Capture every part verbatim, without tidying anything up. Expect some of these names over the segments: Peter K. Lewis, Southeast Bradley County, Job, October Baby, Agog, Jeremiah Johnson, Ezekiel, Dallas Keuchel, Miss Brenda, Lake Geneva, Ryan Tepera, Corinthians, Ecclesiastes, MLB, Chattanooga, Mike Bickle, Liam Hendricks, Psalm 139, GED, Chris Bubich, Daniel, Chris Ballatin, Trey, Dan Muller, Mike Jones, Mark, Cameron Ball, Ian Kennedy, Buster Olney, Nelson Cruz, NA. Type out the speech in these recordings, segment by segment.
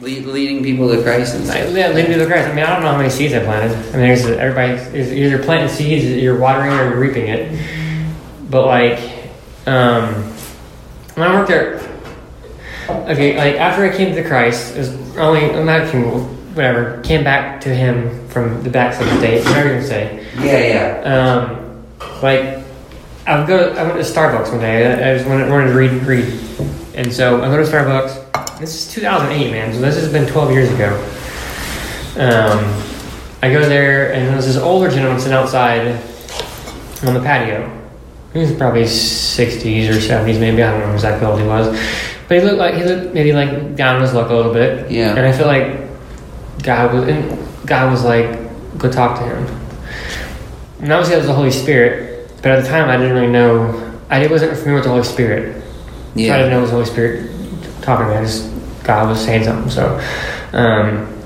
Le- leading people to Christ and stuff. Yeah, leading people to Christ. I mean, I don't know how many seeds I planted. I mean, there's everybody is either planting seeds, you're watering, or you're reaping it. But like, um, when I worked there, okay, like after I came to Christ, it was only not came, whatever came back to Him from the backside of the state. Whatever you say. Yeah, yeah. Um, like I would go. I went to Starbucks one day. I, I just wanted, wanted to read, read, and so I go to Starbucks. This is two thousand eight, man, so this has been twelve years ago. Um, I go there, and there's this older gentleman sitting outside on the patio. He was probably sixties or seventies, maybe. I don't know exactly how old he was. But he looked like he looked maybe like down on his luck a little bit. Yeah. And I feel like God was, and God was like, go talk to him. And obviously that was the Holy Spirit, but at the time I didn't really know. I wasn't familiar with the Holy Spirit. Yeah. So I didn't know it was the Holy Spirit talking to me. I just, God was saying something. So um,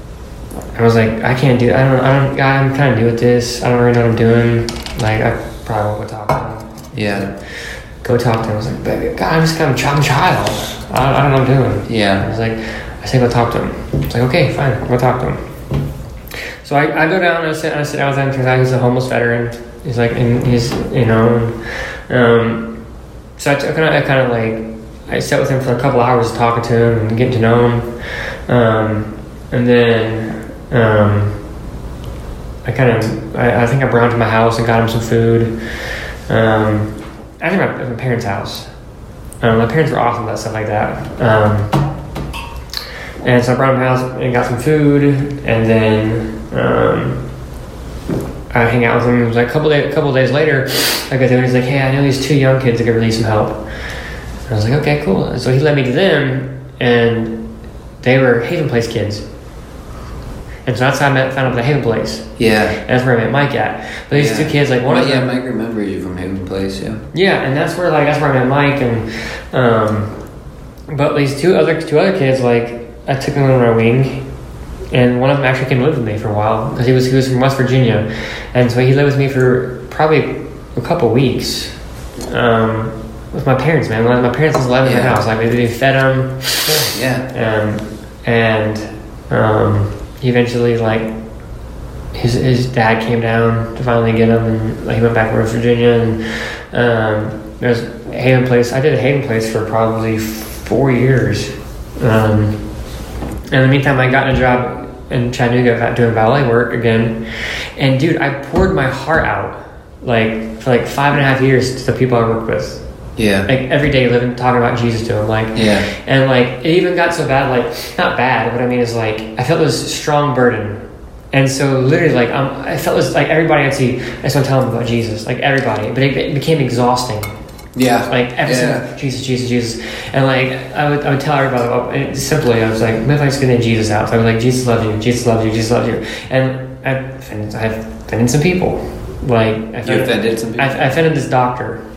I was like, I can't do it. I don't, I don't, God, I'm kind of new at this. I don't really know what I'm doing. Like, I probably won't go talk to him. Yeah. Go talk to him. I was like, baby, God, I'm just kind of a child. I, I don't know what I'm doing. Yeah. I was like, I said, go talk to him. It's like, okay, fine. I'll go talk to him. So I, I go down and I sit, and I sit down with him because he's a homeless veteran. He's like, and he's, you know, um, so I, I kind of, I kind of like, I sat with him for a couple hours talking to him and getting to know him. Um, and then um, I kind of, I, I think I brought him to my house and got him some food. Um, I think at my, my parents' house. Um, my parents were awesome about stuff like that. Um, and so I brought him to my house and got some food. And then um, I hang out with him. It was like a couple, day, a couple days later, I got there and he's like, hey, I know these two young kids that could really use some help. I was like, okay, cool. So he led me to them, and they were Haven Place kids. And so that's how I met, found out the Haven Place. Yeah. And that's where I met Mike at. But these yeah. two kids, like one well, of them. Yeah, Mike remembers you from Haven Place, yeah. Yeah, and that's where like that's where I met Mike, and um, but these two other two other kids, like I took them under my wing, and one of them actually came to live with me for a while because he was he was from West Virginia, and so he lived with me for probably a couple weeks. Um. With my parents, man. My parents was living yeah. in the house. Like, they, they fed him. Yeah. Um, and um, eventually, like, his his dad came down to finally get him. And like, he went back to West Virginia. And um, there's Haven Place. I did a Haven Place for probably four years. Um, in the meantime, I got a job in Chattanooga doing ballet work again. And, dude, I poured my heart out, like, for, like, five and a half years to the people I worked with. Yeah. Like, every day living, talking about Jesus to him, like, yeah. And, like, it even got so bad, like, not bad, what I mean is, like, I felt this strong burden, and so, literally, like, um, I felt this, like, everybody I'd see, I just want to tell them about Jesus, like, everybody, but it, it became exhausting. Yeah. Like, every yeah. single, Jesus, Jesus, Jesus, and, like, I would I would tell everybody, about, and simply, I was like, what if I just get in Jesus' house? I was like, Jesus loves you, Jesus loves you, Jesus loves you, and I offended, I offended some people, like, I offended, you offended some people? I, I offended this doctor.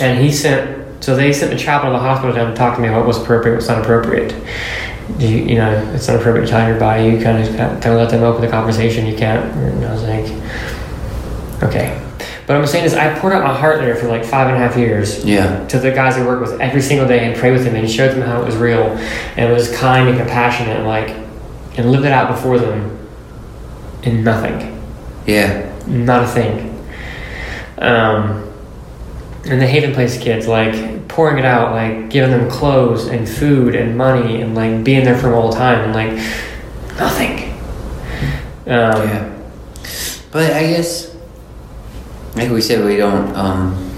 And he sent, so they sent the chaplain to the hospital down to talk to me about what was appropriate, what's not appropriate. You, you know, it's not appropriate to tell your body. You kind of have to let them open the conversation. You can't. And I was like, okay. But I'm saying is, I poured out my heart there for like five and a half years. Yeah. To the guys I work with every single day and pray with them and showed them how it was real and was kind and compassionate and like, and lived it out before them. And nothing. Yeah. Not a thing. Um. And the Haven Place kids, like, pouring it out, like, giving them clothes and food and money and, like, being there for them all the time and, like, nothing. Um, yeah. But I guess, like we said, we don't, um,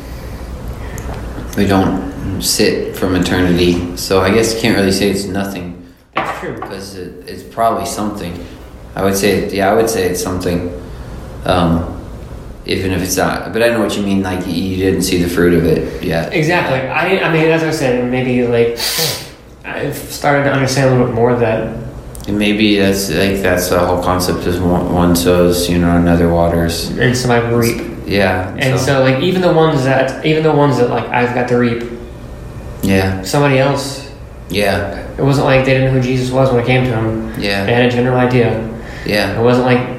we don't sit from eternity. So I guess you can't really say it's nothing. That's true. Because it, it's probably something. I would say, yeah, I would say it's something. Um... Even if it's not, but I know what you mean. Like you didn't see the fruit of it yet. Exactly. I, I mean, as I said, maybe like I've started to understand a little bit more of that. And maybe that's like that's the whole concept is one, one sows, you know, another waters, and some I reap. Yeah. And so. so, like, even the ones that, even the ones that, like, I've got to reap. Yeah. Somebody else. Yeah. It wasn't like they didn't know who Jesus was when it came to him. Yeah. They had a general idea. Yeah. It wasn't like.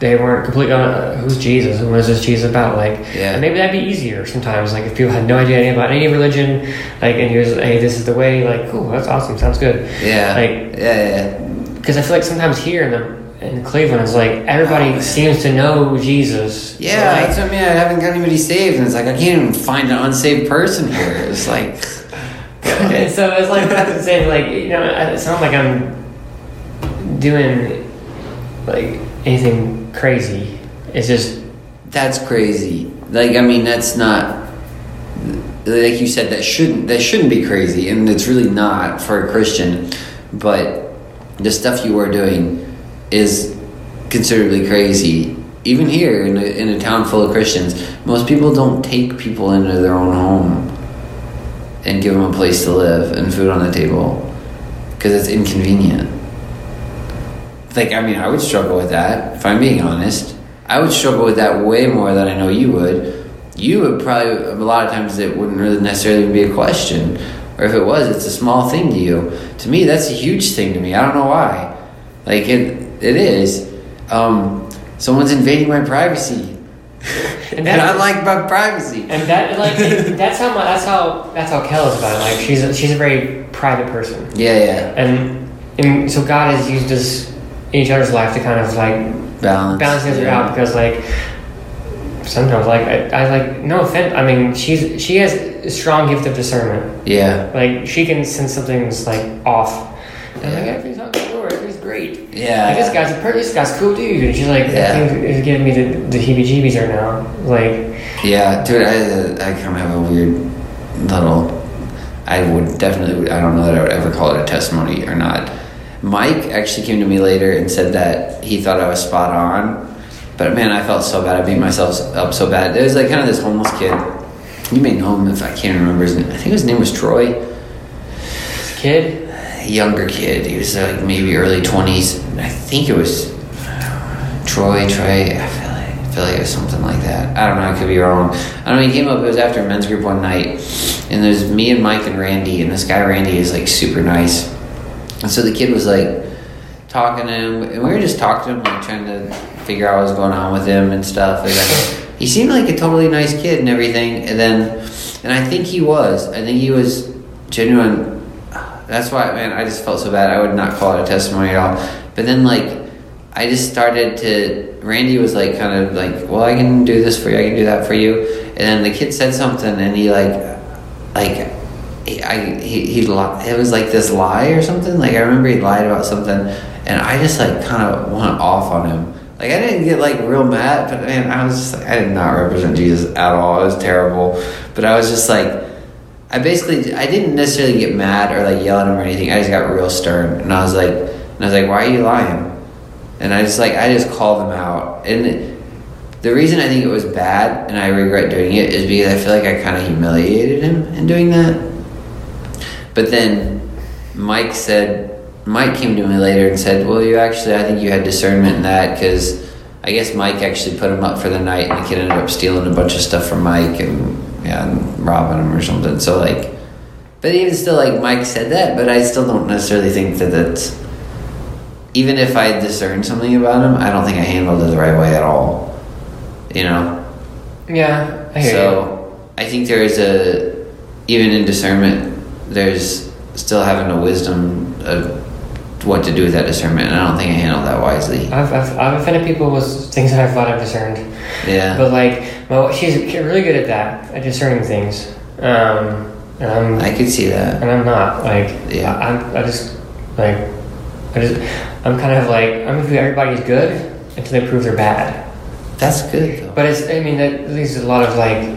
they weren't completely on uh, who's Jesus and what is this Jesus about, like, yeah. and maybe that'd be easier sometimes, like if people had no idea any about any religion, like, and he was, hey, this is the way, like, cool, that's awesome, sounds good. Yeah. Like, yeah, yeah. Because I feel like sometimes here in the in Cleveland, it's like everybody oh, seems to know Jesus. Yeah, so like, that's what I mean. I haven't got anybody saved, and it's like I can't even find an unsaved person here. It's like, and so it's like that's the same. Like, you know, it's not like I'm doing like anything crazy. It's just that's crazy. Like, I mean, that's not like you said. That shouldn't that shouldn't be crazy, and it's really not for a Christian. But the stuff you are doing is considerably crazy. Even here in a, in a town full of Christians, most people don't take people into their own home and give them a place to live and food on the table because it's inconvenient. Like, I mean, I would struggle with that if I'm being honest. I would struggle with that way more than I know you would. You would probably, a lot of times it wouldn't really necessarily be a question, or if it was, it's a small thing to you. To me, that's a huge thing to me. I don't know why. Like, it It is. Um, someone's invading my privacy, and, and I like my privacy. And that, like, that's how my, that's how that's how Kelly's about it. Like, she's a, she's a very private person. Yeah, yeah. And and so God has used us in each other's life to kind of like balance balance things yeah. out, because like sometimes like I, I like no offense. I mean, she's she has a strong gift of discernment. Yeah. Like, she can sense something's like off. And yeah. like everything's not good. Great. Yeah. Like, this guy's a per- this guy's a cool dude. And she's like, yeah. He's giving me the, the heebie-jeebies right now. Like, yeah, dude, I I kind of have a weird little. I would definitely. I don't know that I would ever call it a testimony or not. Mike actually came to me later and said that he thought I was spot on, but man, I felt so bad. I beat myself up so bad. It was like kind of this homeless kid. You may know him if I can't remember his name. I think his name was Troy. This kid. Younger kid, he was like maybe early twenties. I think it was Troy, Troy. I feel like I feel like it was something like that. I don't know. I could be wrong. I don't know. He came up. It was after a men's group one night, and there's me and Mike and Randy, and this guy Randy is like super nice. And so the kid was like talking to him, and we were just talking to him, like trying to figure out what was going on with him and stuff. And like, he seemed like a totally nice kid and everything. And then, and I think he was. I think he was genuine. That's why, man, I just felt so bad. I would not call it a testimony at all. But then, like, I just started to... Randy was, like, kind of like, well, I can do this for you. I can do that for you. And then the kid said something, and he, like... Like, he... I, he, he li- it was, like, this lie or something. Like, I remember he lied about something. And I just, like, kind of went off on him. Like, I didn't get, like, real mad. But, man, I was just like... I did not represent Jesus at all. It was terrible. But I was just, like... I basically, I didn't necessarily get mad or like yell at him or anything. I just got real stern, and I was like, and I was like, why are you lying? And I just like, I just called him out. And the reason I think it was bad, and I regret doing it, is because I feel like I kind of humiliated him in doing that. But then Mike said, Mike came to me later and said, well, you actually, I think you had discernment in that, because I guess Mike actually put him up for the night, and the kid ended up stealing a bunch of stuff from Mike and. Yeah, and robbing him or something. So like, but even still, like, Mike said that, but I still don't necessarily think that that's, even if I discerned something about him, I don't think I handled it the right way at all, you know? Yeah, I hear so you. I think there is a, even in discernment, there's still having a wisdom of what to do with that discernment, and I don't think I handled that wisely. I've I've, I've offended people with things that I thought I've discerned. Yeah. But like, well, she's really good at that, at discerning things. Um, and I'm, I could see that. And I'm not like. Yeah. I, I'm. I just like. I just. I'm kind of like. I'm gonna do everybody's good until they prove they're bad. That's good though. But it's. I mean, that leads to a lot of like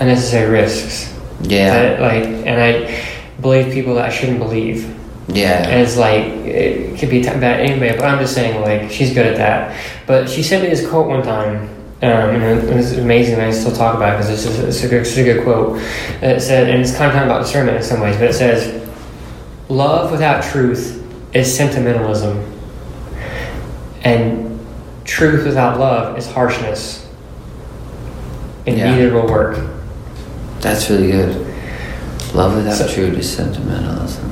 unnecessary risks. Yeah. That, like, and I believe people that I shouldn't believe. Yeah, and it's like it could be bad anyway. But I'm just saying, like, she's good at that. But she sent me this quote one time, um, and it's amazing. And I still talk about it because it's, it's, it's a good quote. And it said, and it's kind of talking about discernment in some ways, but it says, "Love without truth is sentimentalism, and truth without love is harshness, and yeah. neither will work." That's really good. Love without so, truth is sentimentalism.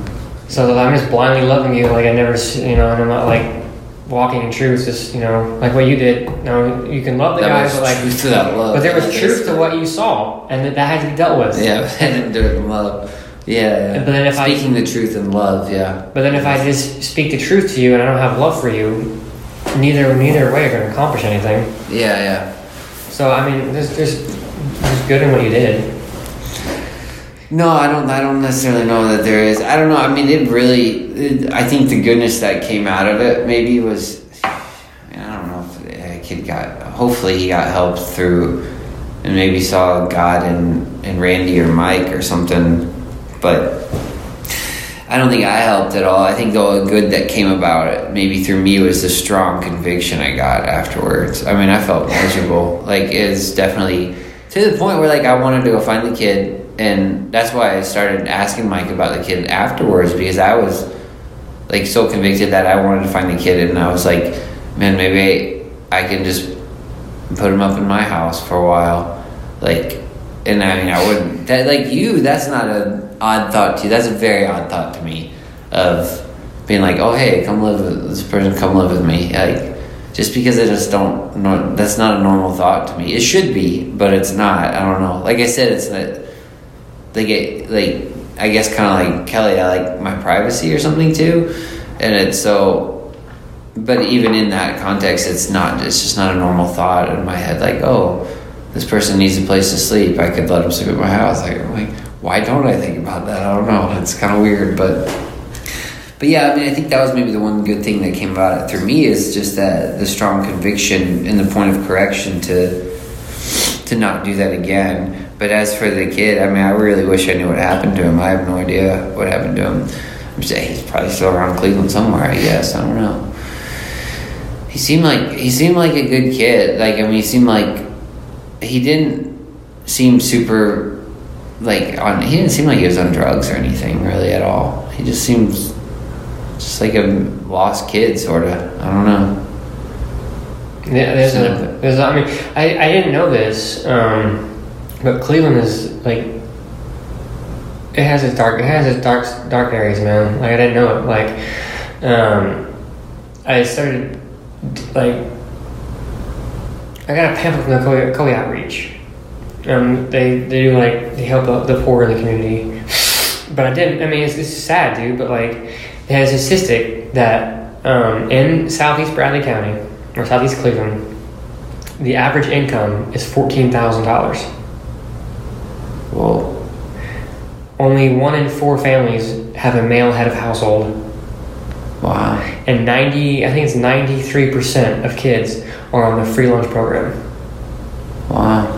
So I'm just blindly loving you, like I never, you know, and I'm not like walking in truth, just, you know, like what you did. You know, you can love the that guy, but like, truth without love. But there was truth to what you saw, and that, that had to be dealt with. Yeah, but I didn't do it in love. Yeah, yeah. But then if speaking I, the truth in love, yeah. But then if I just speak the truth to you and I don't have love for you, neither neither way are going to accomplish anything. Yeah, yeah. So I mean, there's there's, there's good in what you did. No, I don't. I don't necessarily know that there is. I don't know. I mean, it really. It, I think the goodness that came out of it maybe was. I mean, I don't know if the kid got. Hopefully, he got helped through, and maybe saw God in in Randy or Mike or something. But I don't think I helped at all. I think the only good that came about it, maybe through me, was the strong conviction I got afterwards. I mean, I felt miserable. Like, it's definitely to the point where like I wanted to go find the kid. And that's why I started asking Mike about the kid afterwards, because I was like so convicted that I wanted to find the kid, and I was like, man, maybe I can just put him up in my house for a while. Like, and I mean, I wouldn't. That, like you, that's not an odd thought to you. That's a very odd thought to me, of being like, oh hey, come live with this person, come live with me. Like, just because I just don't know, that's not a normal thought to me. It should be, but it's not. I don't know. Like I said, it's not. They get, like, I guess kind of like Kelly, I like my privacy or something too. And it's so, but even in that context, it's not, it's just not a normal thought in my head. Like, oh, this person needs a place to sleep. I could let them sleep at my house. Like, I'm like, why don't I think about that? I don't know. It's kind of weird, but, but yeah, I mean, I think that was maybe the one good thing that came about it through me, is just that the strong conviction and the point of correction to, to not do that again. But as for the kid, I mean, I really wish I knew what happened to him. I have no idea what happened to him. I'm saying he's probably still around Cleveland somewhere, I guess. I don't know. He seemed like he seemed like a good kid. Like, I mean, he seemed like he didn't seem super like on. He didn't seem like he was on drugs or anything really at all. He just seemed just like a lost kid, sort of. I don't know. Yeah, there's so, a, there's. I mean, I I didn't know this. Um, But Cleveland is like, it has its dark, it has its dark, dark areas, man. Like, I didn't know it. Like, um, I started like, I got a pamphlet from the Kelly Outreach. Um, they they do like they help out the poor in the community. But I didn't. I mean, it's, it's sad, dude. But like, it has a statistic that um, in Southeast Bradley County or Southeast Cleveland, the average income is fourteen thousand dollars. Well, only one in four families have a male head of household. Wow. And ninety, I think it's ninety-three percent of kids are on the free lunch program. Wow.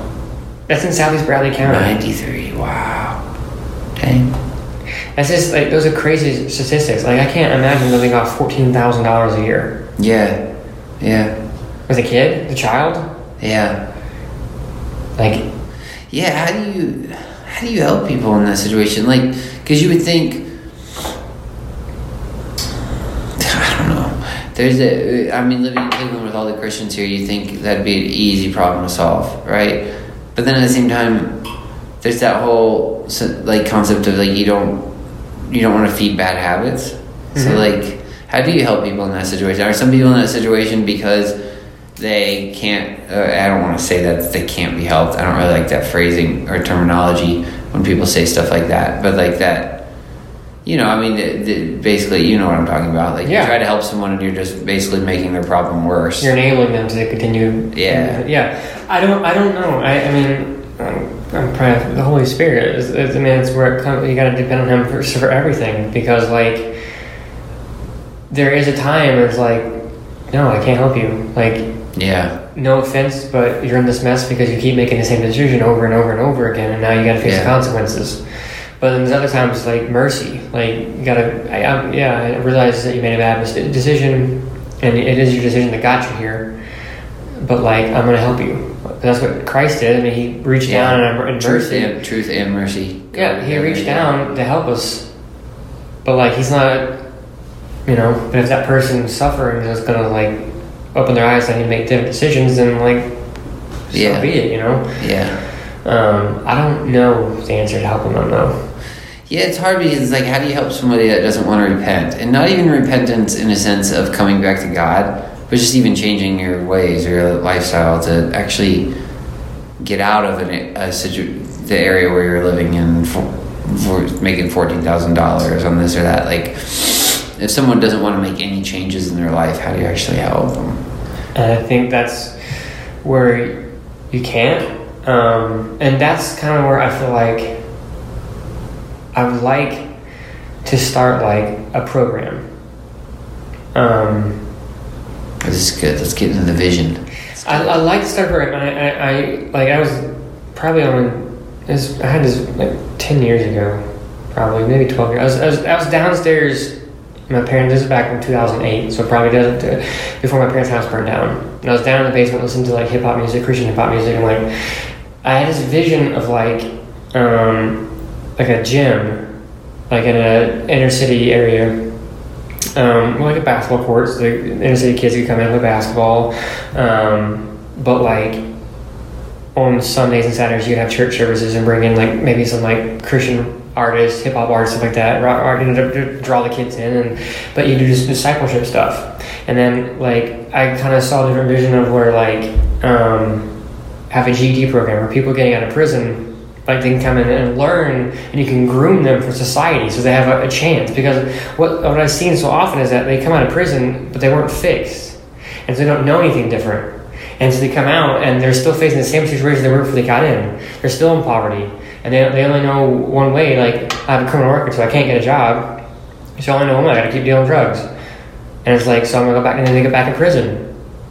That's in Southeast Bradley County. Ninety-three. Wow. Dang. That's just like, those are crazy statistics. Like, I can't imagine living off fourteen thousand dollars a year. Yeah. Yeah. With a kid, the child. Yeah. Like. Yeah, how do you how do you help people in that situation? Like, because you would think, I don't know. There's a, I mean, living in Cleveland with all the Christians here, you think that'd be an easy problem to solve, right? But then at the same time, there's that whole like concept of like you don't you don't want to feed bad habits. Mm-hmm. So like, how do you help people in that situation? Are some people in that situation because they can't, uh, I don't want to say that they can't be helped. I don't really like that phrasing or terminology when people say stuff like that. But like that, you know, I mean, the, the, basically, you know what I'm talking about. Like, yeah. You try to help someone and you're just basically making their problem worse. You're enabling them to continue. Yeah. Yeah. I don't, I don't know. I, I mean, I'm, I'm probably, the Holy Spirit is, is, I mean, it's where it comes, you got to depend on Him for, for everything, because like, there is a time where it's like, no, I can't help you. Like, yeah. No offense, but you're in this mess because you keep making the same decision over and over and over again, and now you got to face yeah. the consequences. But then there's other times like mercy, like you got to, I, I, yeah, I realize that you made a bad decision, and it is your decision that got you here. But like, I'm going to help you. That's what Christ did. I mean, He reached yeah. down and, and truth mercy, and, truth and mercy. God, yeah, He reached yeah. down to help us. But like, He's not, you know. But if that person suffering is going to like. Open their eyes and make different decisions, and like, so yeah. be it, you know? Yeah. Um, I don't know the answer to help them, I don't know. Yeah, it's hard because it's like, how do you help somebody that doesn't want to repent? And not even repentance in a sense of coming back to God, but just even changing your ways or your lifestyle to actually get out of an, a situ- the area where you're living in for, for making fourteen thousand dollars on this or that. Like, if someone doesn't want to make any changes in their life, how do you actually help them? And I think that's where you can't. Um, and that's kind of where I feel like I would like to start like a program. Um, this is good. Let's get into the vision. I, I like to start a program. I, I, I like I was probably on this. I had this like ten years ago, probably maybe twelve years. I was I was, I was downstairs. My parents, this is back in two thousand eight, so probably doesn't do it, before my parents' house burned down. And I was down in the basement listening to like hip hop music, Christian hip hop music, and like I had this vision of like um, like a gym, like in an inner city area, um, like a basketball court, so the inner city kids could come in and play basketball, um, but like on Sundays and Saturdays you'd have church services and bring in like maybe some like Christian artists, hip-hop artists, stuff like that, rock art, you know, to draw the kids in, and but you do just discipleship stuff. And then like I kind of saw a different vision of where like um have a G E D program where people getting out of prison, like they can come in and learn, and you can groom them for society so they have a, a chance. Because what what I've seen so often is that they come out of prison but they weren't fixed, and so they don't know anything different, and so they come out and they're still facing the same situation they were before they got in. They're still in poverty. And they they only know one way. Like, I have a criminal record, so I can't get a job. So all I know is I got to keep dealing drugs. And it's like, so I'm going to go back, and then they get back in prison.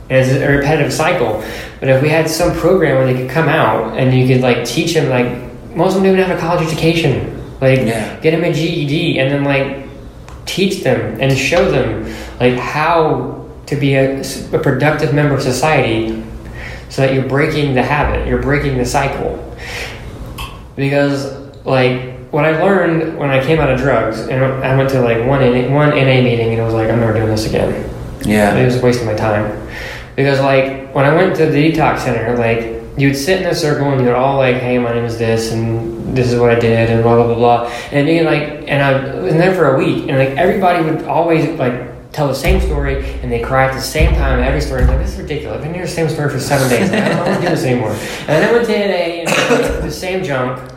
And it's a repetitive cycle. But if we had some program where they could come out and you could, like, teach them, like, most of them don't even have a college education. Like, yeah. Get them a G E D and then, like, teach them and show them, like, how to be a, a productive member of society so that you're breaking the habit, you're breaking the cycle. Because, like, what I learned when I came out of drugs, and I went to, like, one N A, one N A meeting, and I was like, I'm never doing this again. Yeah. It was wasting my time. Because, like, when I went to the detox center, like, you'd sit in a circle, and you're all like, hey, my name is this, and this is what I did, and blah, blah, blah, blah. And, you know, like, and I was in there for a week, and, like, everybody would always, like, tell the same story, and they cry at the same time every story. I'm like, this is ridiculous. I've been here the same story for seven days. I don't want to do this anymore. And then I went to N A, and like, the same junk.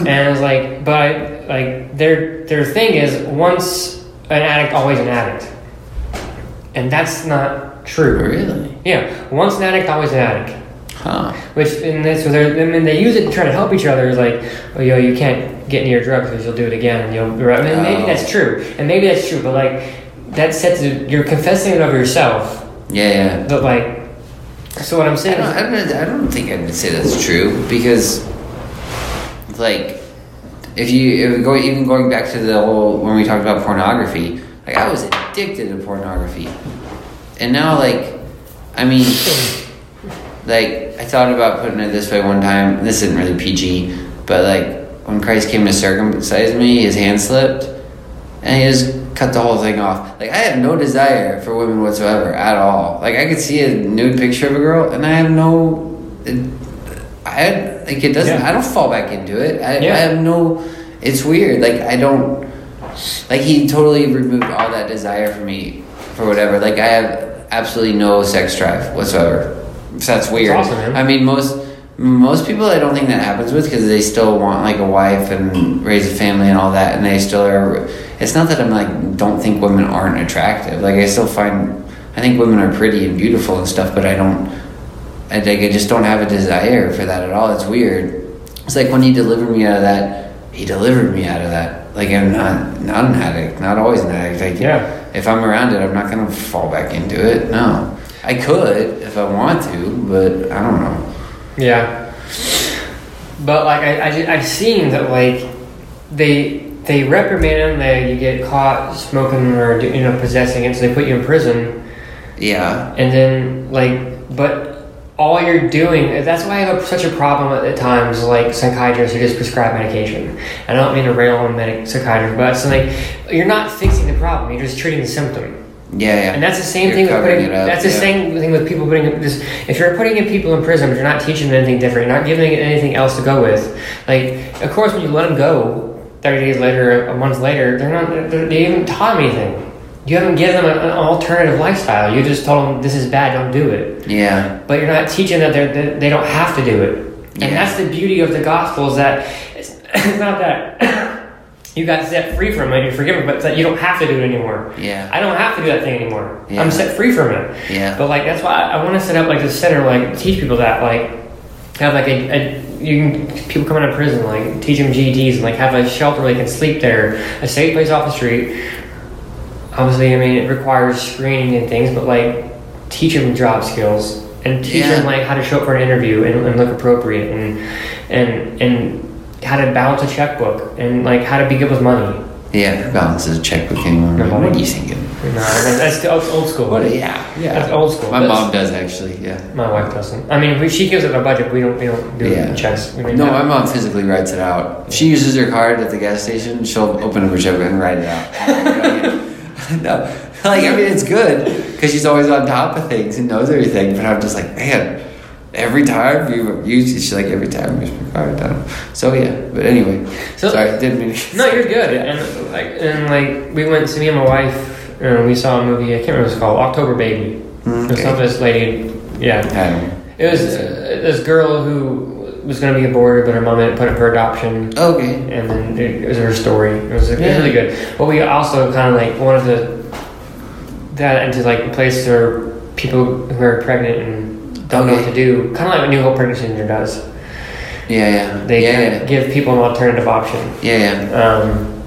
And I was like, but I, like their their thing is once an addict, always an addict. And that's not true. Really? Yeah. Once an addict, always an addict. Huh. Which, and that's so they're, I mean, they use it to try to help each other. It's like, oh, yo, you can't get near drugs because you'll do it again. And you'll, right? I mean, maybe that's true. And maybe that's true, but like, that sets it, you're confessing it of yourself. Yeah, yeah. But like, so what I'm saying, I don't, is, I don't, I don't think I would say that's true, because like if you if go, even going back to the whole when we talked about pornography, like I was addicted to pornography, and now like I mean, like I thought about putting it this way one time. This isn't really P G, but like when Christ came to circumcise me, his hand slipped, and he just cut the whole thing off. Like, I have no desire for women whatsoever at all. Like, I could see a nude picture of a girl, and I have no... It, I like, it doesn't... Yeah. I don't fall back into it. I, yeah. I have no... It's weird. Like, I don't... Like, he totally removed all that desire for me, for whatever. Like, I have absolutely no sex drive whatsoever. So that's weird. That's awesome, man. I mean, most... Most people I don't think that happens with, because they still want like a wife and raise a family and all that, and they still are. It's not that I'm like don't think women aren't attractive. Like I still find I think women are pretty and beautiful and stuff, but I don't. I like I just don't have a desire for that at all. It's weird. It's like when he delivered me out of that, he delivered me out of that. Like I'm not not an addict, not always an addict. Like yeah. If I'm around it, I'm not gonna fall back into it. No, I could if I want to, but I don't know. Yeah, but like I, I I've seen that like they they reprimand them, they you get caught smoking or you know possessing it, so they put you in prison. Yeah, and then like but all you're doing that's why I have a, such a problem at, at times like psychiatrists who just prescribe medication. I don't mean to rail on medic psychiatrists, but it's like you're not fixing the problem; you're just treating the symptom. Yeah, yeah, and that's the same you're thing with putting. Up, that's the yeah. same thing with people putting this. If you're putting in people in prison, but you're not teaching them anything different, you're not giving them anything else to go with. Like, of course, when you let them go, thirty days later, a month later, they're not, they're, they haven't taught them anything. You haven't given them an alternative lifestyle. You just told them, this is bad, don't do it. Yeah. But you're not teaching that they they don't have to do it. And yeah. that's the beauty of the gospel, is that it's, it's not that you got set free from it, you're forgiven, but it's that you don't have to do it anymore. Yeah. I don't have to do that thing anymore. Yeah. I'm set free from it. Yeah. But like, that's why I, I want to set up like this center, like teach people that, like have like a, a you can, people coming out of prison, like teach them G E Ds and like have a shelter where they can sleep there, a safe place off the street. Obviously, I mean, it requires screening and things, but like teach them job skills and teach yeah. them like how to show up for an interview and, and look appropriate and and and how to balance a checkbook and like how to be good with money. Yeah, balances a checkbook anymore. No, what are you thinking? No, that's, that's old school. What? Yeah, yeah, that's old school. My that's, mom does actually. Yeah, my wife doesn't. I mean, if she gives it a budget. We don't. We don't do yeah. checks. I mean, no, no, my mom physically writes it out. She uses her card at the gas station. She'll open up her checkbook and write it out. No, like I mean, it's good because she's always on top of things and knows everything. But I'm just like, man, every time you use, she's like, every time you use my card down. So yeah, but anyway, so, sorry, didn't mean. To no, you're good. And like, and like, we went to me and my wife, and we saw a movie. I can't remember what it's called. October Baby. Okay. It was about this lady. Yeah, um, it was uh, this girl who was going to be aborted, but her mom didn't put up for adoption. Okay. And then it was her story. It was, it was yeah. really good. But we also kind of like wanted to that into like a place where people who are pregnant and don't okay. know what to do, kind of like what New Hope Pregnancy does. Yeah, yeah. They yeah, yeah. give people an alternative option. Yeah, yeah. Um,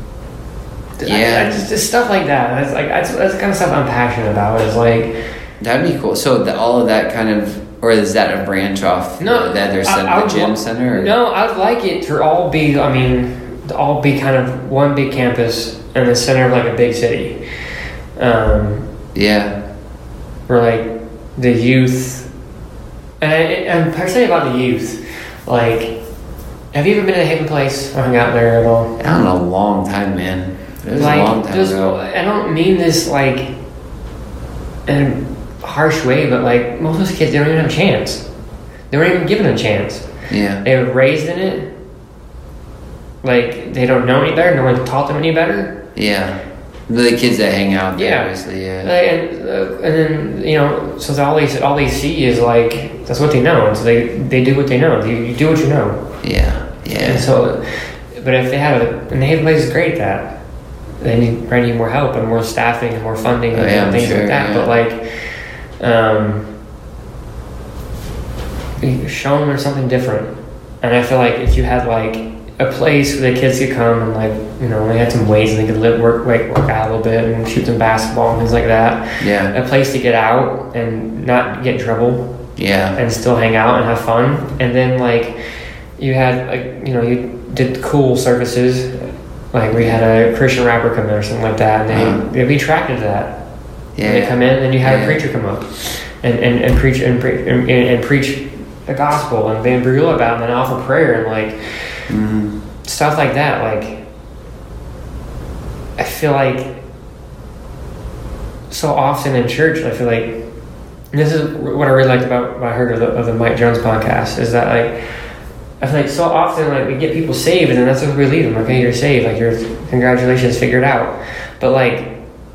yeah. I, I just, just stuff like that. That's like that's, that's the kind of stuff I'm passionate about. Is like that'd be cool. So the, all of that kind of. Or is that a branch off no, the other side of the gym center? Or? No, I'd like it to all be, I mean, to all be kind of one big campus in the center of like a big city. Um, yeah. Where like the youth, and I, I'm personally about the youth. Like, have you ever been to Haven Place or hung out there at all? I don't know, a long time, man. It was like, a long time just, ago. I don't mean this like, and. harsh way, but like most of those kids, they don't even have a chance. They weren't even given a chance. Yeah, they were raised in it. Like they don't know any better. No one taught them any better. Yeah, the kids that hang out. There, yeah, obviously. Yeah, like, and uh, and then you know, so all they all they see is like that's what they know, and so they they do what they know. You, you do what you know. Yeah, yeah. And so, but if they have a and they have places great at that, they need probably need more help and more staffing and more funding and oh, yeah, things sure, like that. Yeah. But like. Um, show them something different, and I feel like if you had like a place where the kids could come and like you know they had some ways and they could live work like work out a little bit and shoot some basketball and things like that. Yeah, a place to get out and not get in trouble. Yeah, and still hang out and have fun, and then like you had like you know you did cool services like we had a Christian rapper come in or something like that, and they, they'd be attracted to that. Yeah. They come in, and you have yeah. a preacher come up and, and, and preach and, pre- and, and preach the gospel and Van Brugel about it and then offer prayer and like mm-hmm. stuff like that. Like, I feel like so often in church, I feel like this is what I really liked about what I heard of the, of the Mike Jones podcast is that like I feel like so often like we get people saved and then that's what we leave them. Okay, you're saved. Like you're congratulations, figure it out. But like.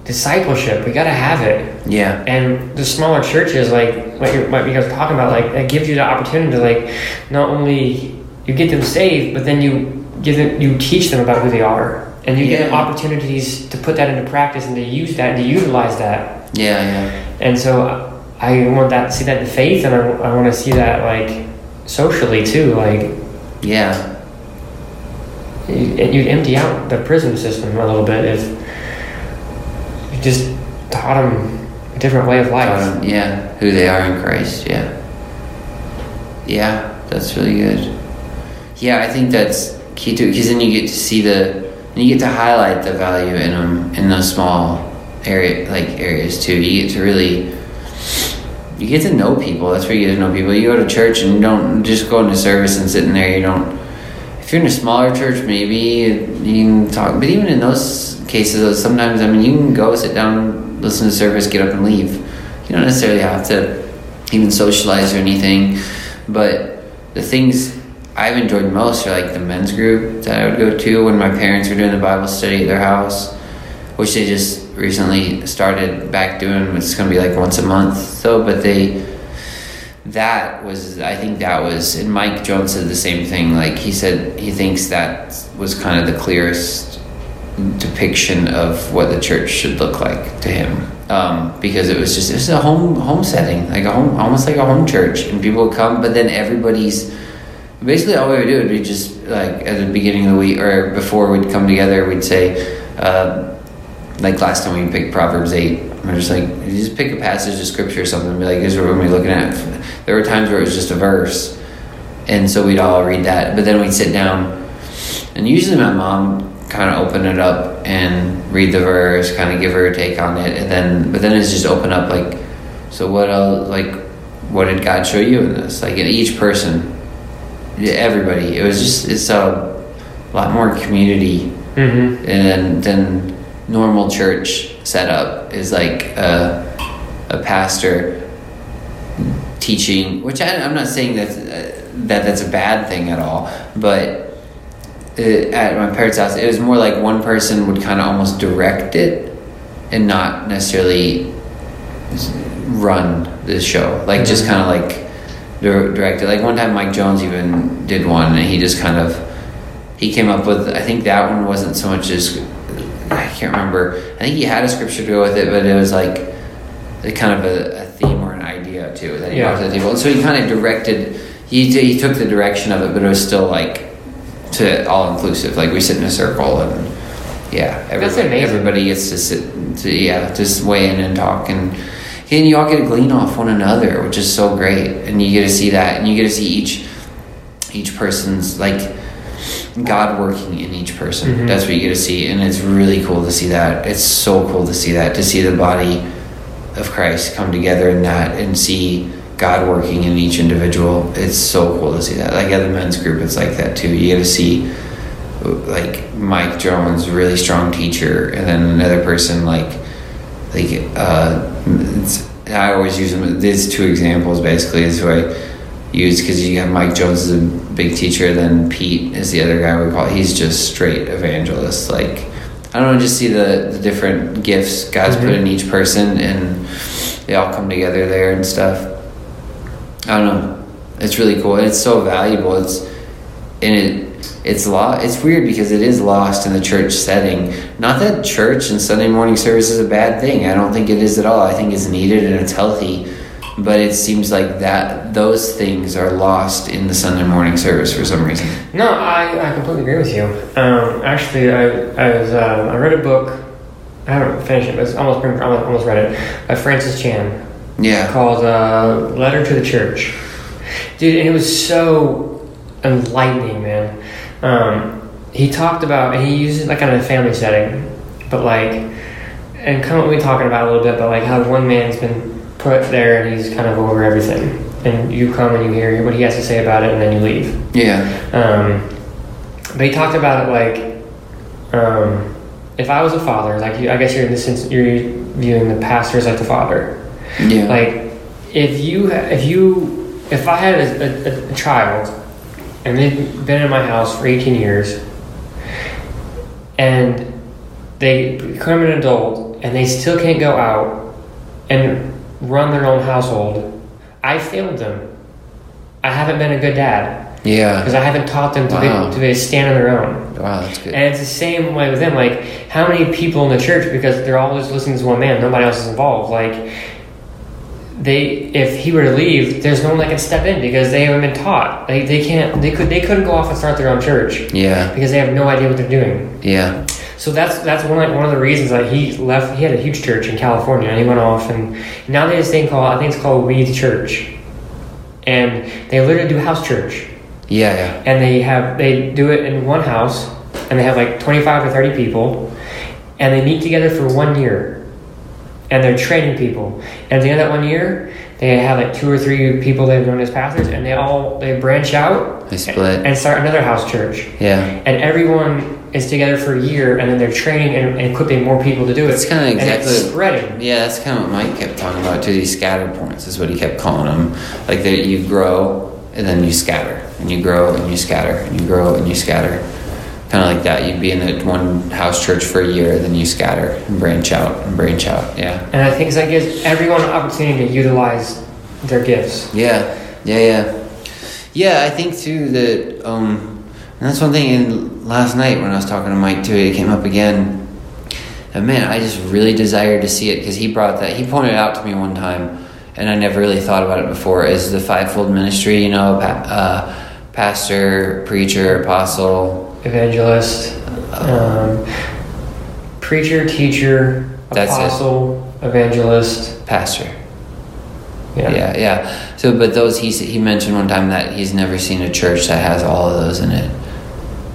Discipleship, we gotta have it. Yeah. And the smaller churches, like what you guys were talking about, like it gives you the opportunity to like not only you get them saved, but then you give them, you teach them about who they are, and you yeah. get opportunities to put that into practice and to use that and to utilize that. Yeah, yeah. And so I want that see that in faith, and I, I want to see that like socially too, like yeah. You, you'd empty out the prison system a little bit if. Just taught them a different way of life. Taught them, yeah, who they are in Christ. Yeah, yeah, that's really good. Yeah, I think that's key to it because then you get to see the, and you get to highlight the value in them in those small area like areas too. You get to really, you get to know people. That's where you get to know people. You go to church and you don't just go into service and sit in there. You don't. If you're in a smaller church, maybe you can talk. But even in those. Cases sometimes I mean you can go sit down, listen to service, get up and leave. You don't necessarily have to even socialize or anything, but the things I've enjoyed most are like the men's group that I would go to when my parents were doing the Bible study at their house, which they just recently started back doing. It's going to be like once a month, so but they that was I think that was and Mike Jones said the same thing. Like he said he thinks that was kind of the clearest depiction of what the church should look like to him, um, because it was just it was a home home setting, like a home, almost like a home church, and people would come, but then everybody's basically all we would do would be just like at the beginning of the week or before we'd come together, we'd say uh, like last time we picked Proverbs eight, we're just like you just pick a passage of scripture or something and be like, this is what we're looking at. There were times where it was just a verse, and so we'd all read that, but then we'd sit down and usually my mom kind of open it up and read the verse, kind of give her a take on it, and then but then it's just open up like, so what else, like what did God show you in this, like in each person, everybody. It was just it's a lot more community, mm-hmm. and then normal church setup is like a, a pastor teaching, which I, I'm not saying that that that's a bad thing at all, but it, at my parents' house it was more like one person would kind of almost direct it and not necessarily run the show, like mm-hmm. just kind of like direct it. Like one time Mike Jones even did one and he just kind of he came up with, I think that one wasn't so much just I can't remember. I think he had a scripture to go with it, but it was like a kind of a, a theme or an idea too that he brought to the table. And so he kind of directed. He he took the direction of it, but it was still like to all inclusive. Like we sit in a circle and yeah, everybody, everybody gets to sit. To, yeah, just weigh in and talk, and and you all get to glean off one another, which is so great. And you get to see that, and you get to see each each person's like. God working in each person, mm-hmm. that's what you get to see, and it's really cool to see that. It's so cool to see that, to see the body of Christ come together in that and see God working in each individual. It's so cool to see that. Like at the men's group it's like that too. You get to see like Mike Jones, really strong teacher, and then another person like like uh it's, I always use them, these two examples basically is who I used, because you have Mike Jones is a big teacher, then Pete is the other guy we call, he's just straight evangelist. Like I don't know, just see the, the different gifts God's mm-hmm. put in each person and they all come together there and stuff. I don't know, it's really cool, it's so valuable. It's and it it's lo- it's weird because it is lost in the church setting. Not that church and Sunday morning service is a bad thing, I don't think it is at all. I think it's needed and it's healthy. But it seems like that those things are lost in the Sunday morning service for some reason. No, I, I completely agree with you. Um, actually, I I was um, I read a book. I haven't finished it, but it's almost almost read it. By Francis Chan. Yeah. Called uh, "Letter to the Church." Dude, and it was so enlightening, man. Um, he talked about and he used it like on a family setting, but like, and kind of what we talking about a little bit, but like how one man's been put there and he's kind of over everything, and you come and you hear what he has to say about it and then you leave. Yeah. Um, but he talked about it like, um, if I was a father, like you, I guess you're in this sense, you're viewing the pastor as like the father. Yeah. Like if you if you if I had a, a, a child and they've been in my house for eighteen years and they become an adult and they still can't go out and run their own household, I failed them. I haven't been a good dad. Yeah. Because I haven't taught them to wow. be to be stand on their own. Wow, that's good. And it's the same way with them. Like, how many people in the church, because they're all just listening to one man, nobody else is involved. Like, they, if he were to leave, there's no one that can step in because they haven't been taught. Like, they can't. They could. They couldn't go off and start their own church. Yeah. Because they have no idea what they're doing. Yeah. So that's that's one like, one of the reasons that he left. He had a huge church in California, and he went off, and now they have this thing called, I think it's called Weed Church, and they literally do house church. Yeah, yeah. And they have they do it in one house, and they have like twenty-five to thirty people, and they meet together for one year, and they're training people. And at the end of that one year, they have like two or three people they've known as pastors, and they all they branch out, they split, and, and start another house church. Yeah, and everyone is together for a year, and then they're training and, and equipping more people to do it. That's kind of exactly. And it's spreading. Yeah, that's kind of what Mike kept talking about too. These scatter points is what he kept calling them. Like that, you grow and then you scatter, and you grow, and you scatter, and you grow, and you scatter. Kind of like that. You'd be in that one house church for a year, then you scatter and branch out and branch out. Yeah. And I think that gives everyone an opportunity to utilize their gifts. Yeah. Yeah, yeah. Yeah, I think, too, that... Um, and that's one thing. And last night when I was talking to Mike, too, it came up again. And, man, I just really desired to see it because he brought that. He pointed it out to me one time, and I never really thought about it before, is the fivefold ministry, you know, uh, pastor, preacher, apostle... evangelist, um, preacher, teacher, apostle, evangelist, pastor. Yeah, yeah, yeah. So, but those he he mentioned one time that he's never seen a church that has all of those in it,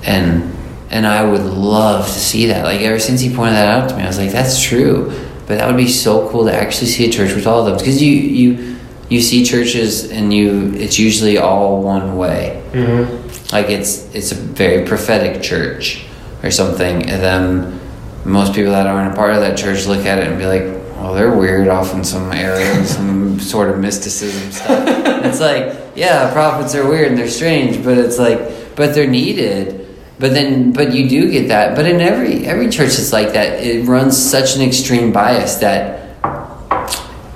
and and I would love to see that. Like ever since he pointed that out to me, I was like, that's true. But that would be so cool to actually see a church with all of them, because you you you see churches and you it's usually all one way. Mm-hmm. Like it's it's a very prophetic church or something, and then most people that aren't a part of that church look at it and be like, "Well, they're weird off in some area, some sort of mysticism stuff." And it's like, yeah, prophets are weird and they're strange, but it's like, but they're needed. But then, but you do get that. But in every every church that's like that, it runs such an extreme bias that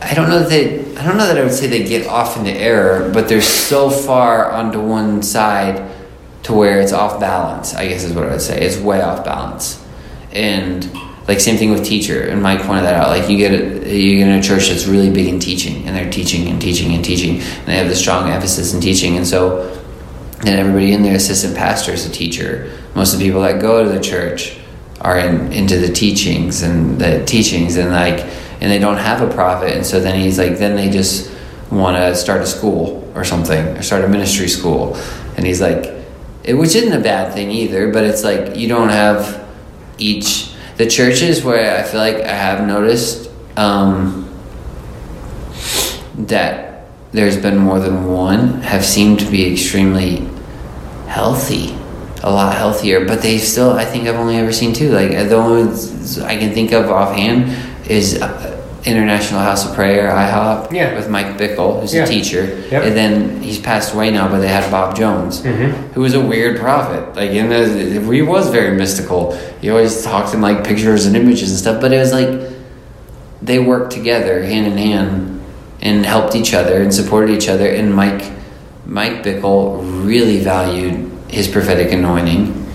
I don't know that they, I don't know that I would say they get off into error, but they're so far onto one side. To where it's off balance, I guess is what I would say. It's way off balance, and like same thing with teacher. And Mike pointed that out. Like you get a, you get in a church that's really big in teaching, and they're teaching and teaching and teaching, and they have the strong emphasis in teaching. And so, and everybody in there, assistant pastor is a teacher. Most of the people that go to the church are in, into the teachings and the teachings, and like, and they don't have a prophet. And so then he's like, then they just want to start a school or something, or start a ministry school, and he's like. It, which isn't a bad thing either, but it's like you don't have each... The churches where I feel like I have noticed um, that there's been more than one have seemed to be extremely healthy, a lot healthier, but they still... I think I've only ever seen two. Like, the only ones I can think of offhand is International House of Prayer, I hop, yeah. With Mike Bickle, who's yeah. a teacher. Yep. And then he's passed away now, but they had Bob Jones, mm-hmm. who was a weird prophet. Like, in the, he was very mystical. He always talked in, like, pictures and images and stuff, but it was like they worked together hand in hand and helped each other and supported each other. And Mike, Mike Bickle really valued his prophetic anointing.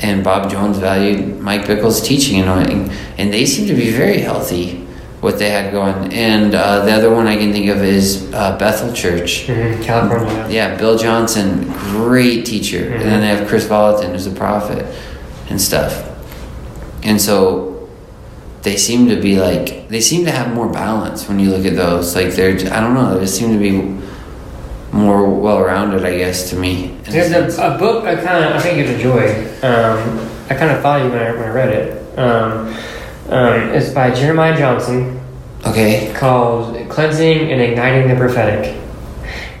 And Bob Jones valued Mike Bickle's teaching anointing. And they seemed to be very healthy. What they had going, and uh, the other one I can think of is uh, Bethel Church, mm-hmm. California. Yeah, Bill Johnson, great teacher, mm-hmm. and then they have Chris Ballatin, who's a prophet, and stuff. And so they seem to be like they seem to have more balance when you look at those. Like they're, I don't know, they just seem to be more well-rounded, I guess, to me. There's a, a book I kind of I think you'd enjoy. Um, I kind of followed you when I when I read it. Um, Um, it's by Jeremiah Johnson. Okay. Called Cleansing and Igniting the Prophetic.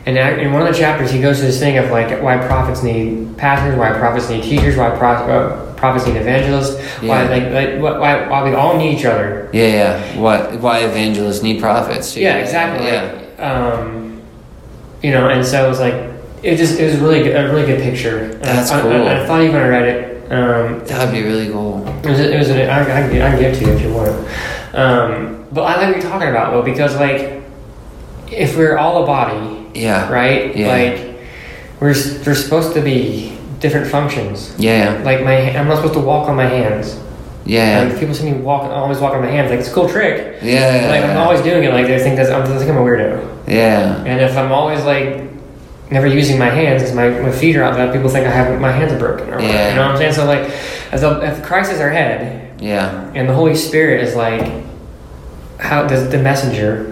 And in one of the chapters, he goes to this thing of like why prophets need pastors, why prophets need teachers, why pro- uh, prophets need evangelists, yeah. why like, like why, why we all need each other. Yeah, yeah. Why why evangelists need prophets? Too. Yeah, exactly. Yeah. Like, um, you know, and so it was like it just it was really good, a really good picture. That's I, cool. I, I, I thought you might have read it. Um, that would be really cool. It was, it was an, I, I, I can give it to you if you want. Um, but I like what you're talking about, though, because, like, if we're all a body, yeah, right? Yeah. Like, we're we're supposed to be different functions. Yeah. Like, my I'm not supposed to walk on my hands. Yeah. Like, people see me walk, I always walk on my hands. Like, it's a cool trick. Yeah. Like, I'm always doing it. Like, they think that's, I'm, they think I'm a weirdo. Yeah. And if I'm always, like... never using my hands because my, my feet are out there. People think I have my hands are broken. Or yeah. You know what I'm saying? So like, if, the, if Christ is our head, yeah, and the Holy Spirit is like, how does the messenger?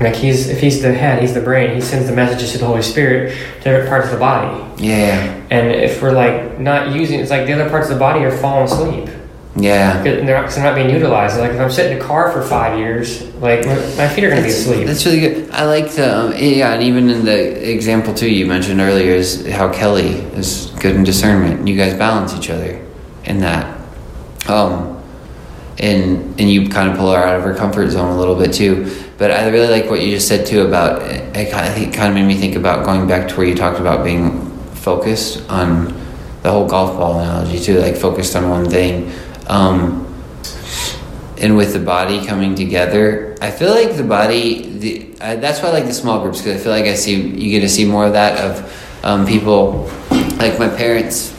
Like he's if he's the head, he's the brain. He sends the messages to the Holy Spirit to different parts of the body. Yeah. And if we're like not using, it's like the other parts of the body are falling asleep. Yeah. And they're not, cause they're not being utilized. Like if I'm sitting in a car for five years, like my, my feet are going to be asleep. That's really good. I like the, um, yeah, and even in the example too you mentioned earlier is how Kelly is good in discernment. You guys balance each other in that. Um, and and you kind of pull her out of her comfort zone a little bit too. But I really like what you just said too about it. It kind of made me think about going back to where you talked about being focused on the whole golf ball analogy too, like focused on one thing. Um, and with the body coming together, I feel like the body, the, I, that's why I like the small groups, because I feel like I see, you get to see more of that of um, people, like my parents,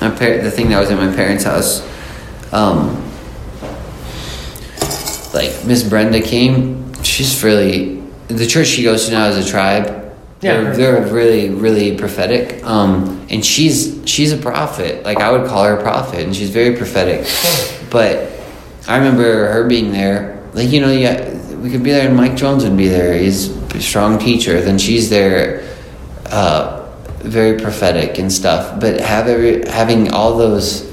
my par- the thing that was at my parents' house, um, like Miss Brenda came, she's really, the church she goes to now is a Tribe. Yeah, they're, they're really, really prophetic, um, and she's she's a prophet. Like I would call her a prophet, and she's very prophetic. But I remember her being there. Like you know, yeah, we could be there, and Mike Jones would be there. He's a strong teacher. Then she's there, uh, very prophetic and stuff. But have every, having all those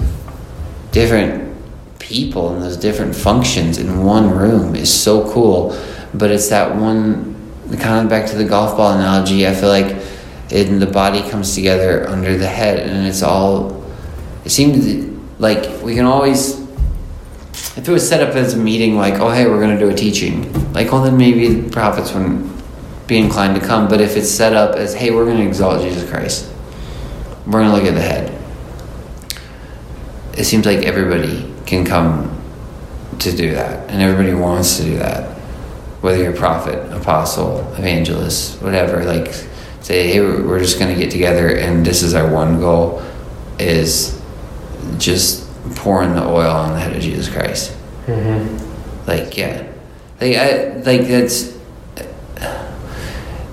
different people and those different functions in one room is so cool. But it's that one. Kind of back to the golf ball analogy, I feel like it, the body comes together under the head, and it's all, it seems like we can always, if it was set up as a meeting, like, oh, hey, we're going to do a teaching, like, well, then maybe the prophets wouldn't be inclined to come. But if it's set up as, hey, we're going to exalt Jesus Christ, we're going to look at the head, it seems like everybody can come to do that, and everybody wants to do that. Whether you're a prophet, apostle, evangelist, whatever, like say, hey, we're just going to get together, and this is our one goal, is just pouring the oil on the head of Jesus Christ. Mm-hmm. Like, yeah. Like, I, like that's...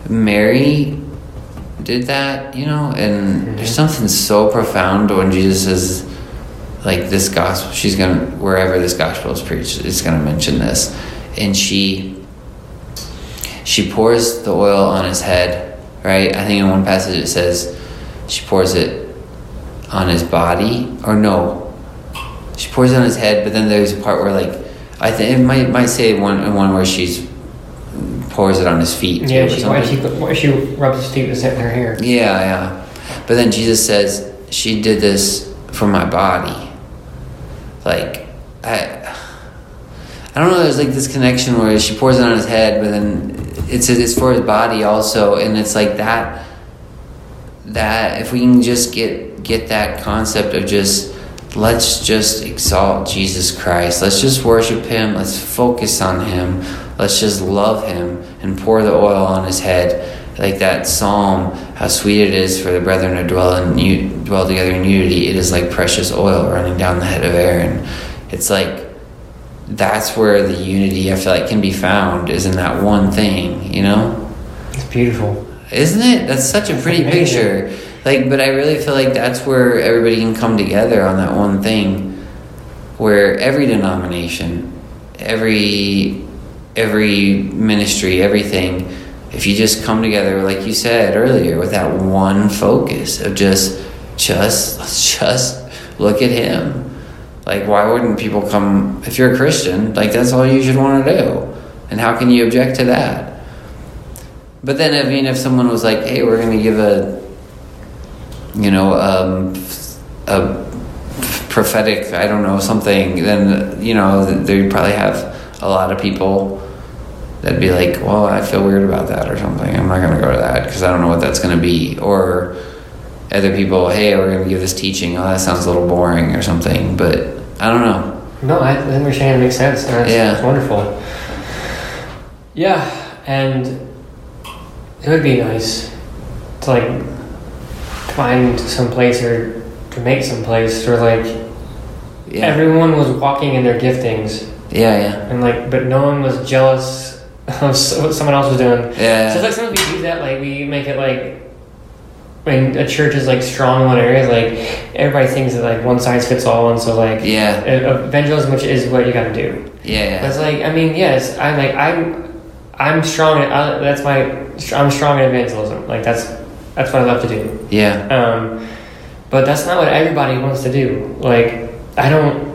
Mary did that, you know, and mm-hmm. there's something so profound when Jesus says, like, this gospel, she's going to, wherever this gospel is preached, it's going to mention this. And she... She pours the oil on his head, right? I think in one passage it says she pours it on his body, or no, she pours it on his head. But then there's a part where, like, I think it might might say one one where she's pours it on his feet. Yeah, she, why she why she rubs his feet with it in her hair. Yeah, yeah. But then Jesus says she did this for my body. Like I, I don't know. There's like this connection where she pours it on his head, but then. It's it's for his body also, and it's like that. That if we can just get get that concept of just let's just exalt Jesus Christ, let's just worship Him, let's focus on Him, let's just love Him and pour the oil on His head, like that psalm. How sweet it is for the brethren to dwell in u- dwell together in unity. It is like precious oil running down the head of Aaron. It's like. That's where the unity, I feel like, can be found, is in that one thing, you know? It's beautiful. Isn't it? That's such a pretty picture. Like, but I really feel like that's where everybody can come together on that one thing, where every denomination, every every ministry, everything, if you just come together, like you said earlier, with that one focus of just, just, just look at Him. Like, why wouldn't people come? If you're a Christian, like, that's all you should want to do. And how can you object to that? But then, I mean, if someone was like, hey, we're going to give a, you know, um, a prophetic, I don't know, something, then, you know, they'd probably have a lot of people that'd be like, well, I feel weird about that or something. I'm not going to go to that because I don't know what that's going to be. Or other people, hey, we're going to give this teaching. Oh, that sounds a little boring or something, but... I don't know. No, I think what you're saying makes sense. That's, yeah. That's wonderful. Yeah, and it would be nice to, like, find some place or to make some place where, like, yeah. everyone was walking in their giftings. Yeah, yeah. And, like, but no one was jealous of what someone else was doing. Yeah. So it's like sometimes we do that, like, we make it, like... When a church is, like, strong in one area, like, everybody thinks that, like, one size fits all, and so, like, yeah. evangelism, which is what you gotta do. Yeah. That's, like, I mean, yes, I'm, like, I'm, I'm strong, at, I, that's my, I'm strong in evangelism. Like, that's, that's what I love to do. Yeah. Um, but that's not what everybody wants to do. Like, I don't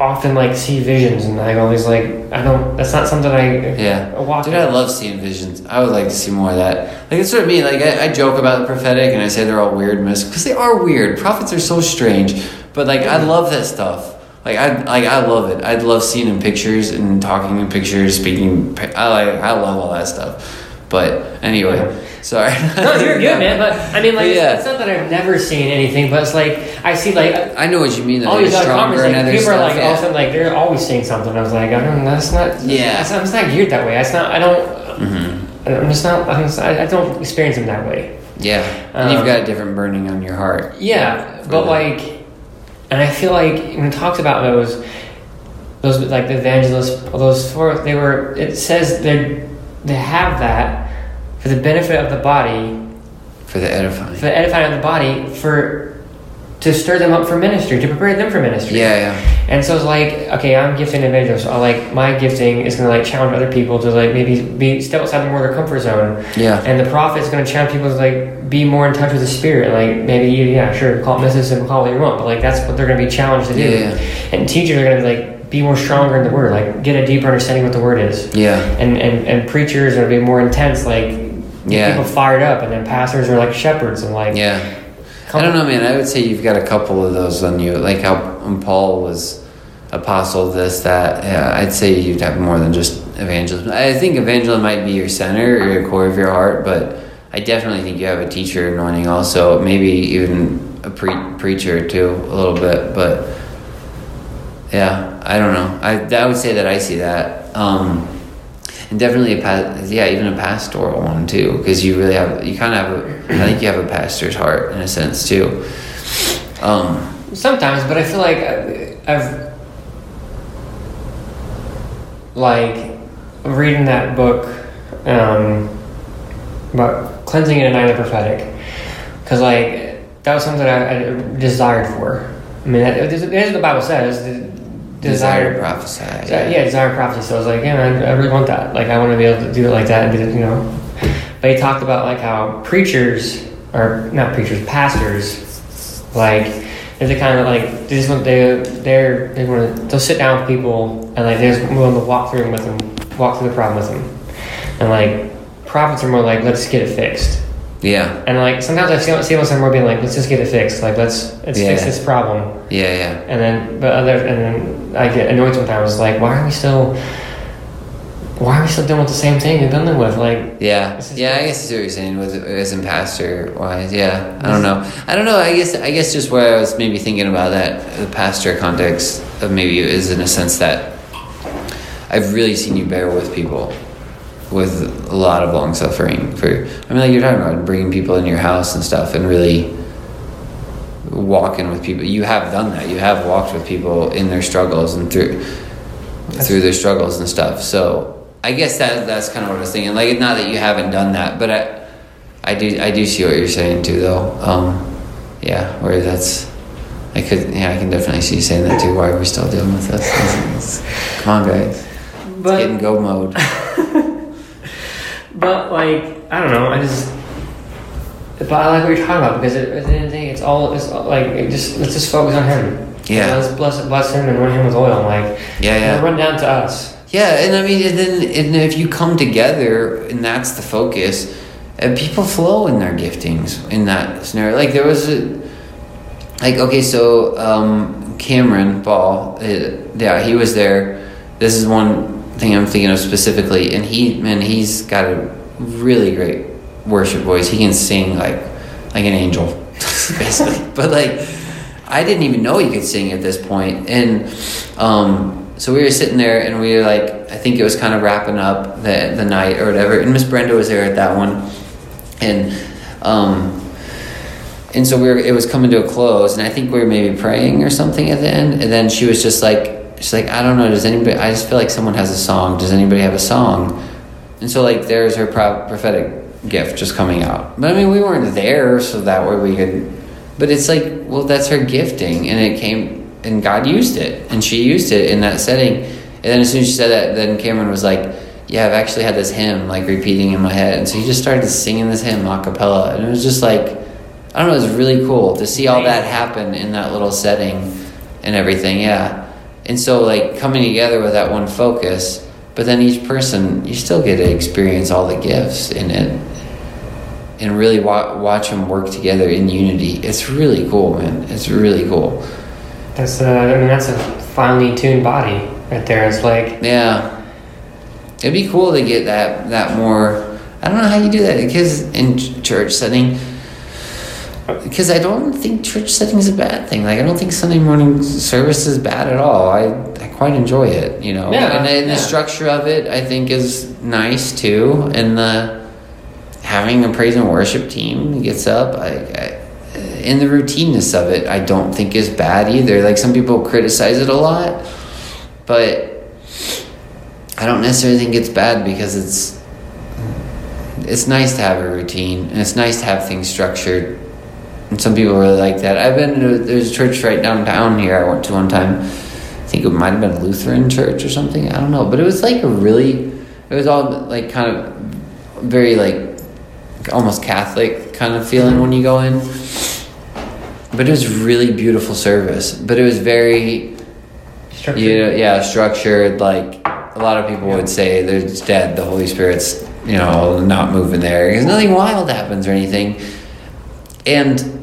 often, like, see visions, and I always, like, I don't, that's not something I yeah. walk Dude, in. I love seeing visions. I would like to see more of that. Like, that's what I mean. Like, I, I joke about the prophetic, and I say they're all weird mystics, because they are weird. Prophets are so strange. But, like, I love that stuff. Like I, like I love it. I love seeing in pictures and talking in pictures, speaking. I like, I love all that stuff. But anyway, sorry. No, you're good, man. But I mean, like, it's, yeah. it's not that I've never seen anything, but it's like I see, like, I know what you mean. That all these other conferences, and people stuff, are like, yeah. all of a sudden, like, they're always seeing something. I was like, I don't. That's not. That's yeah. Not, that's not geared that way. That's not. I don't. Mm-hmm. I'm just not. I'm just, I don't experience them that way. Yeah, and um, you've got a different burning on your heart. Yeah, yeah but that. like, and I feel like when it talks about those, those like the evangelists, those four, they were. It says they're. They have that for the benefit of the body, for the edifying, for the edifying of the body, for to stir them up for ministry, to prepare them for ministry. Yeah, yeah. And so it's like, okay, I'm gifting evangelist. I like my gifting is going to like challenge other people to like maybe be step outside more of their comfort zone. Yeah. And the prophet is going to challenge people to like be more in touch with the spirit. Like maybe you, yeah, sure, call it mysticism, call it what you want, but like that's what they're going to be challenged to do. Yeah, yeah. And teachers are going to be like. Be more stronger in the word, like get a deeper understanding of what the word is. Yeah. And and, and preachers are gonna be more intense, like yeah. people fired up, and then pastors are like shepherds and like yeah. I don't know, man. I would say you've got a couple of those on you, like how Paul was apostle of this, that. Yeah, I'd say you'd have more than just evangelism. I think evangelism might be your center or your core of your heart, but I definitely think you have a teacher anointing also, maybe even a pre- preacher too, a little bit, but. Yeah, I don't know. I I would say that I see that, um, and definitely a pa- yeah, even a pastoral one too, because you really have you kind of have a, I think you have a pastor's heart in a sense too. Um, Sometimes, but I feel like I've like reading that book um, about cleansing and denying the prophetic, because like that was something I, I desired for. I mean, that, that's what the Bible says. Desire to prophesy. Yeah, yeah desire to prophesy. So I was like, yeah, I really want that. Like, I want to be able to do it like that. And be, you know, but he talked about like how preachers or not preachers, pastors, like they're the kind of like they just want they they're they want to they'll sit down with people and like they're just willing to walk through them with them, walk through the problem with them, and like prophets are more like let's get it fixed. Yeah. And, like, sometimes I see, see myself more being like, let's just get it fixed. Like, let's, let's yeah. fix this problem. Yeah, yeah. And then, but other, and then I get annoyed sometimes. Like, why are we still, why are we still dealing with the same thing we've been dealing with? Like, yeah. Yeah, I guess that's what you're saying with, as in pastor-wise. Yeah. I don't know. I don't know. I guess, I guess just where I was maybe thinking about that, the pastor context of maybe is in a sense that I've really seen you bear with people. With a lot of long suffering, for I mean, like you're talking about bringing people in your house and stuff, and really walking with people. You have done that. You have walked with people in their struggles and through through their struggles and stuff. So I guess that that's kind of what I was thinking. Like, not that you haven't done that, but I I do I do see what you're saying too, though. Um, yeah, where that's I could yeah I can definitely see you saying that too. Why are we still dealing with this? Come on, guys. But, it's getting go mode. But like I don't know, I just but I like what you're talking about because it, at the end of the day, it's all it's all, like it just let's just focus on him. Yeah, so let's bless bless him and run him with oil. Like yeah, yeah, it'll run down to us. Yeah, and I mean, and then and if you come together and that's the focus, and people flow in their giftings in that scenario. Like there was a, like okay, so um, Cameron Ball, uh, yeah, he was there. This is one. Thing I'm thinking of specifically, and he man he's got a really great worship voice. He can sing like like an angel basically. But like I didn't even know he could sing at this point. And um so we were sitting there and we were like I think it was kind of wrapping up the the night or whatever, and Miss Brenda was there at that one, and um and so we were it was coming to a close, and I think we were maybe praying or something at the end, and then she was just like she's like, I don't know, does anybody... I just feel like someone has a song. Does anybody have a song? And so, like, there's her pro- prophetic gift just coming out. But, I mean, we weren't there, so that way we could... But it's like, well, that's her gifting. And it came... And God used it. And she used it in that setting. And then as soon as she said that, then Cameron was like, yeah, I've actually had this hymn, like, repeating in my head. And so he just started singing this hymn a cappella. And it was just like... I don't know, it was really cool to see all that happen in that little setting and everything, yeah. And so, like, coming together with that one focus, but then each person, you still get to experience all the gifts in it and really wa- watch them work together in unity. It's really cool, man. It's really cool. That's, uh, I mean, that's a finely tuned body right there. It's like, yeah, it'd be cool to get that that more. I don't know how you do that in kids in church setting, because I don't think church setting is a bad thing. Like, I don't think Sunday morning service is bad at all. I, I quite enjoy it, you know. Yeah, and, and yeah. the structure of it, I think, is nice too. And the having a praise and worship team gets up, I, I in the routineness of it, I don't think is bad either. Like, some people criticize it a lot, but I don't necessarily think it's bad, because it's it's nice to have a routine, and it's nice to have things structured. And some people really like that. I've been to, there's a church right downtown here I went to one time. I think it might have been a Lutheran church or something. I don't know. But it was like a really, it was all like kind of very like almost Catholic kind of feeling when you go in. But it was really beautiful service. But it was very, structured. You know, yeah, structured. Like a lot of people yeah. would say, there's dead. The Holy Spirit's, you know, not moving there. Because nothing wild happens or anything. And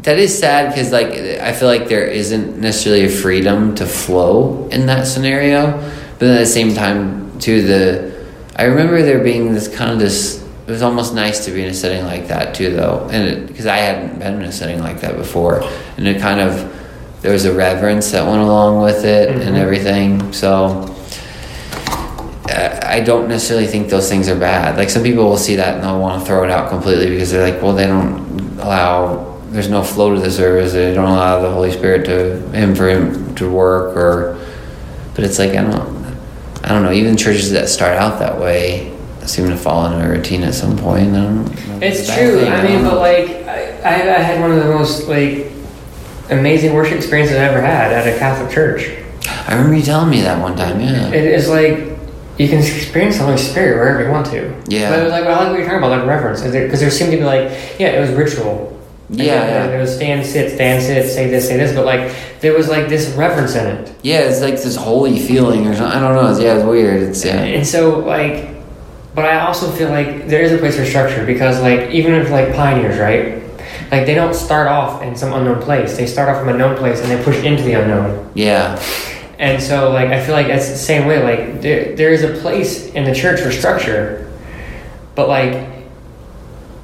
that is sad, because like I feel like there isn't necessarily a freedom to flow in that scenario. But then at the same time, too, the I remember there being this kind of this. It was almost nice to be in a setting like that too, though, and because I hadn't been in a setting like that before, and it kind of there was a reverence that went along with it mm-hmm. and everything. So I don't necessarily think those things are bad. Like, some people will see that and they'll want to throw it out completely, because they're like, well, they don't allow. There's no flow to the service. They don't allow the Holy Spirit to him for him to work, or. But it's like I don't, I don't know. Even churches that start out that way seem to fall into a routine at some point. I don't know. It's true. I mean, but like I, I had one of the most like amazing worship experiences I ever had at a Catholic church. I remember you telling me that one time. Yeah, it is like. You can experience the Holy Spirit wherever you want to. Yeah. But it was like, well, I like what you're talking about, that reference. Because there, there seemed to be like, yeah, it was ritual. Like, yeah, like, yeah. There was stand, sit, stand, sit, say this, say this. But like, there was like this reference in it. Yeah, it's like this holy feeling or something. I don't know. It's, yeah, it's weird. It's, yeah. And, and so like, but I also feel like there is a place for structure, because like, even if like pioneers, right? Like, they don't start off in some unknown place. They start off from a known place and they push into the unknown. Yeah. And so, like, I feel like that's the same way. Like, there, there is a place in the church for structure, but like,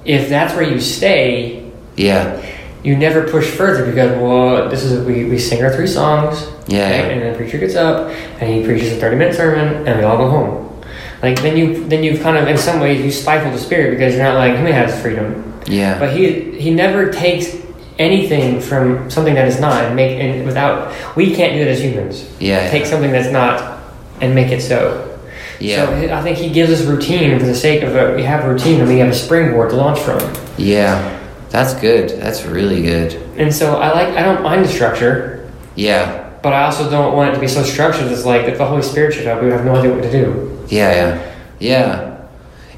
if that's where you stay, yeah, you never push further, because well, this is we we sing our three songs, yeah, right? And then the preacher gets up and he preaches a thirty-minute sermon, and we all go home. Like, then you then you've kind of in some ways you stifle the Spirit, because you're not like he has freedom, yeah, but he he never takes anything from something that is not and make and without we can't do that as humans. Yeah, take something that's not and make it so. Yeah. So I think he gives us routine for the sake of a, we have a routine and we have a springboard to launch from. Yeah, that's good. That's really good. And so I like I don't mind the structure. Yeah. But I also don't want it to be so structured. It's like if the Holy Spirit showed up, we have no idea what to do. Yeah, yeah, yeah.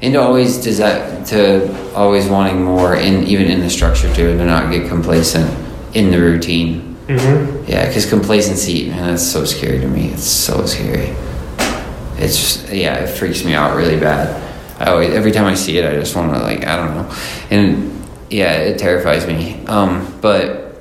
And to always desi- to always wanting more, in even in the structure too, and to not get complacent in the routine. Mm-hmm. Yeah, because complacency, man, that's so scary to me. It's so scary. It's just, yeah, it freaks me out really bad. I always, every time I see it, I just want to like, I don't know. And yeah, it terrifies me. Um, but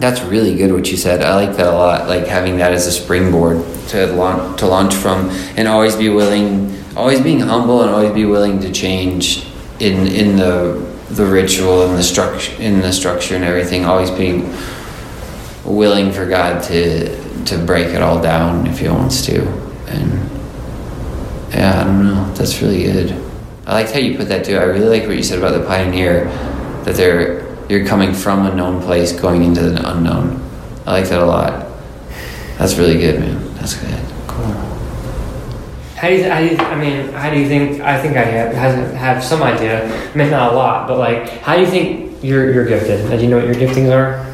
that's really good what you said. I like that a lot. Like having that as a springboard to launch to launch from, and always be willing. Always being humble and always be willing to change in in the the ritual and the structure in the structure and everything. Always being willing for God to to break it all down if He wants to. And yeah, I don't know. That's really good. I liked how you put that too. I really like what you said about the pioneer, that they're you're coming from a known place going into the unknown. I like that a lot. That's really good, man. That's good. Cool. How do you? Th- how do you th- I mean, how do you think? I think I have, have some idea. I mean, not a lot, but like, how do you think you're you're gifted? Do you know what your giftings are?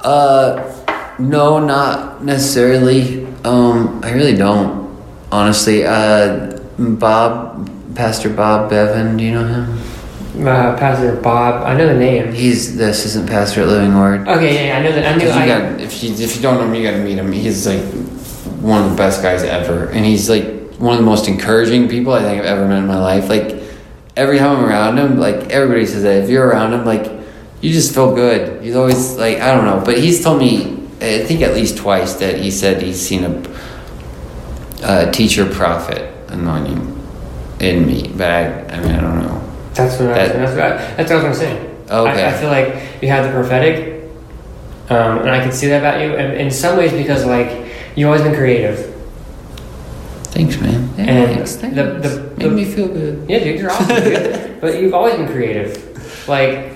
Uh, no, not necessarily. Um, I really don't, honestly. Uh, Bob, Pastor Bob Bevan. Do you know him? Uh, Pastor Bob. I know the name. He's the assistant pastor at Living Word. Okay, yeah, yeah I know that. I knew. You I, got, if you if you don't know him, you got to meet him. He's like. One of the best guys ever, and he's like one of the most encouraging people I think I've ever met in my life. Like every time I'm around him, like everybody says that if you're around him, like you just feel good. He's always like, I don't know, but he's told me I think at least twice that he said he's seen a, a teacher prophet anointing in me, but I, I mean, I don't know. That's what that, I was, that's what I, that's what I was saying. Okay. I, I feel like you have the prophetic, um, and I can see that about you. And in some ways, because like you've always been creative. Thanks, man. Yeah, and thanks, thanks. The, the, the, made me feel good. Yeah, dude, you're awesome, dude. But you've always been creative. Like,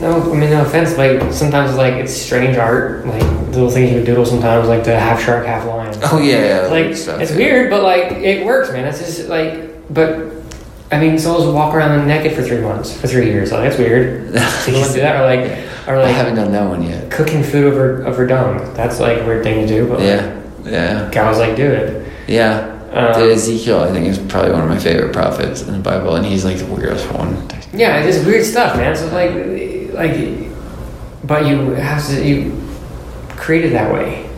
no, I mean, no offense. Like, sometimes, like, it's strange art. Like, little things you doodle sometimes, like the half shark, half lion. Oh, yeah. Like, like stuff, it's yeah. weird, but, like, it works, man. That's just, like, but, I mean, souls walk around naked for three months, for three years. Like, that's weird. People do that. Or, like, or, like, I haven't done that one yet. Cooking food over, over dung. That's, like, a weird thing to do, but, like, yeah. Yeah. God's like, do it. Yeah. Um, Ezekiel, I think, is probably one of my favorite prophets in the Bible, and he's like the weirdest one. Yeah, it's just weird stuff, man. So like, like, but you have to, you created that way.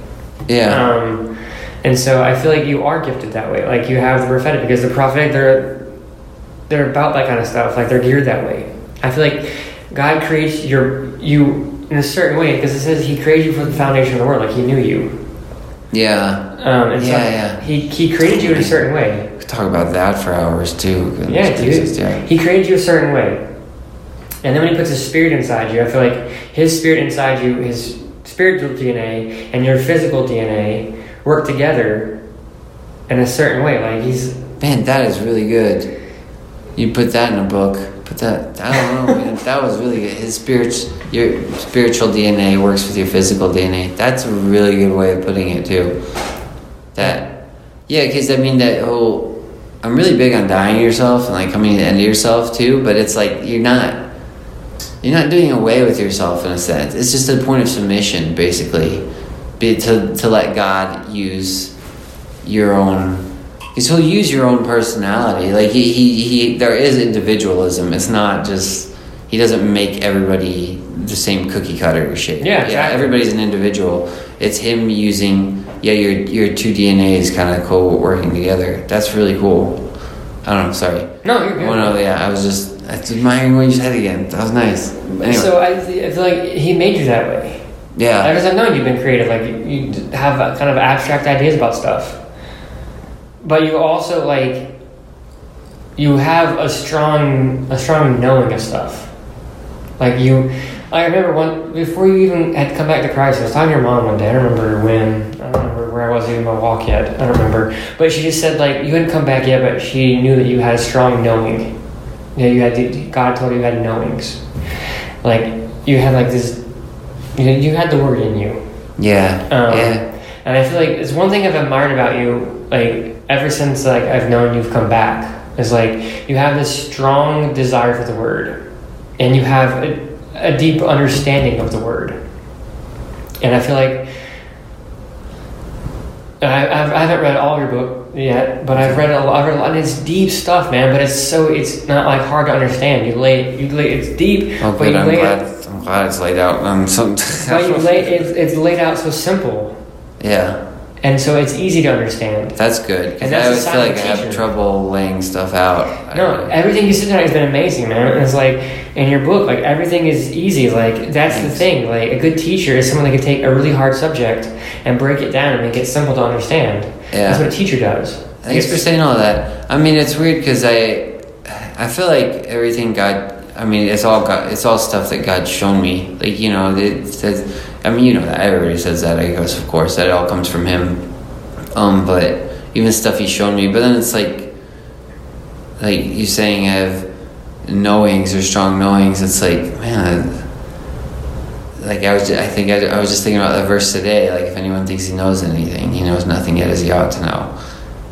Yeah. Um, and so I feel like you are gifted that way. Like you have the prophetic, because the prophetic, they're they're about that kind of stuff. Like they're geared that way. I feel like God creates your you in a certain way, because it says He created you from the foundation of the world. Like He knew you. Yeah. Um, and yeah, so yeah. He he created you in a certain way. We talk about that for hours too. Yeah, dude. Yeah. He created you a certain way, and then when He puts His Spirit inside you, I feel like His Spirit inside you, His spiritual D N A and your physical D N A work together in a certain way. Like He's man, that is really good. You put that in a book. Put that. I don't know. Man, that was really good. His spirit, your spiritual D N A works with your physical D N A. That's a really good way of putting it too. That, yeah, because I mean that whole, I'm really big on dying to yourself and like coming to the end of yourself too, but it's like you're not, you're not doing away with yourself in a sense. It's just a point of submission basically, be, to to let God use your own, because He'll use your own personality. Like he, he, he, there is individualism. It's not just, He doesn't make everybody the same cookie cutter shape. Yeah, exactly. Yeah, everybody's an individual. It's Him using. Yeah, your your two D N As kind of cool working together. That's really cool. I don't know, sorry. No, you're good. Well, no, yeah, I was just admiring what you said again. That was nice. Anyway. So I, I feel like He made you that way. Yeah. Ever since I've known you've been creative. Like, you, you have kind of abstract ideas about stuff. But you also, like, you have a strong, a strong knowing of stuff. Like, you... I remember one before you even had come back to Christ, I was talking to your mom one day. I don't remember when. I don't remember where I was even on my walk yet. I don't remember. But she just said, like, you hadn't come back yet, but she knew that you had a strong knowing. You know, you had the, God told you you had knowings. Like, you had, like, this... You know, you had the Word in you. Yeah. Um, yeah. And I feel like it's one thing I've admired about you, like, ever since, like, I've known you've come back, is, like, you have this strong desire for the Word. And you have... A, a deep understanding of the Word, and I feel like I, I've, I haven't read all of your book yet, but I've read a lot. I've read a lot, and it's deep stuff, man. But it's so it's not like hard to understand. You lay, you lay. It's deep, oh, but good. You I'm lay. Glad, it, I'm glad it's laid out. Um, some. But you lay. It's, it's laid out so simple. Yeah. And so it's easy to understand. That's good. Because I always feel like I have trouble laying stuff out. No, everything you said tonight has been amazing, man. And it's like, in your book, like, everything is easy. Like, that's Thanks. The thing. Like, a good teacher is someone that can take a really hard subject and break it down and make it simple to understand. Yeah. That's what a teacher does. Thanks it's, for saying all that. I mean, it's weird because I, I feel like everything God... I mean, it's all God, it's all stuff that God's shown me. Like, you know, it says... I mean, you know that. Everybody says that, I guess, of course. That it all comes from Him. Um, but even stuff He's shown me. But then it's like, like you saying I have knowings or strong knowings. It's like, man, I, like I was, just, I think I, I was just thinking about that verse today. Like, if anyone thinks he knows anything, he knows nothing yet as he ought to know.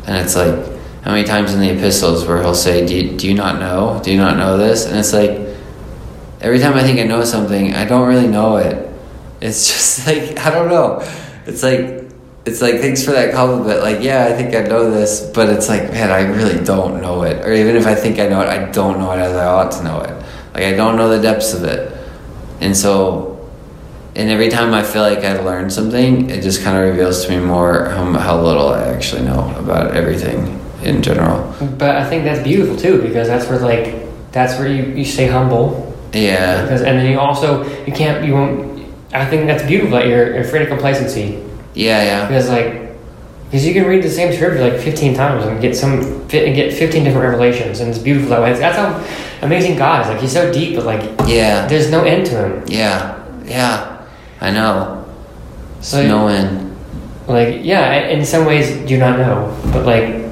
And it's like, how many times in the epistles where He'll say, do you, do you not know? Do you not know this? And it's like, every time I think I know something, I don't really know it. It's just like, I don't know. It's like, it's like, thanks for that compliment. Like, yeah, I think I know this, but it's like, man, I really don't know it. Or even if I think I know it, I don't know it as I ought to know it. Like, I don't know the depths of it. And so, and every time I feel like I learn something, it just kind of reveals to me more how, how little I actually know about everything in general. But I think that's beautiful too, because that's where, like, that's where you, you stay humble. Yeah. Because, and then you also, you can't, you won't, I think that's beautiful that you're, you're free to complacency. Yeah, yeah. Because like, because you can read the same scripture like fifteen times and get some and get fifteen different revelations, and it's beautiful that way. That's how amazing God is. Like, he's so deep, but like, yeah, there's no end to him. Yeah, yeah, I know. So there's no end. Like, yeah, in some ways you do not know, but like,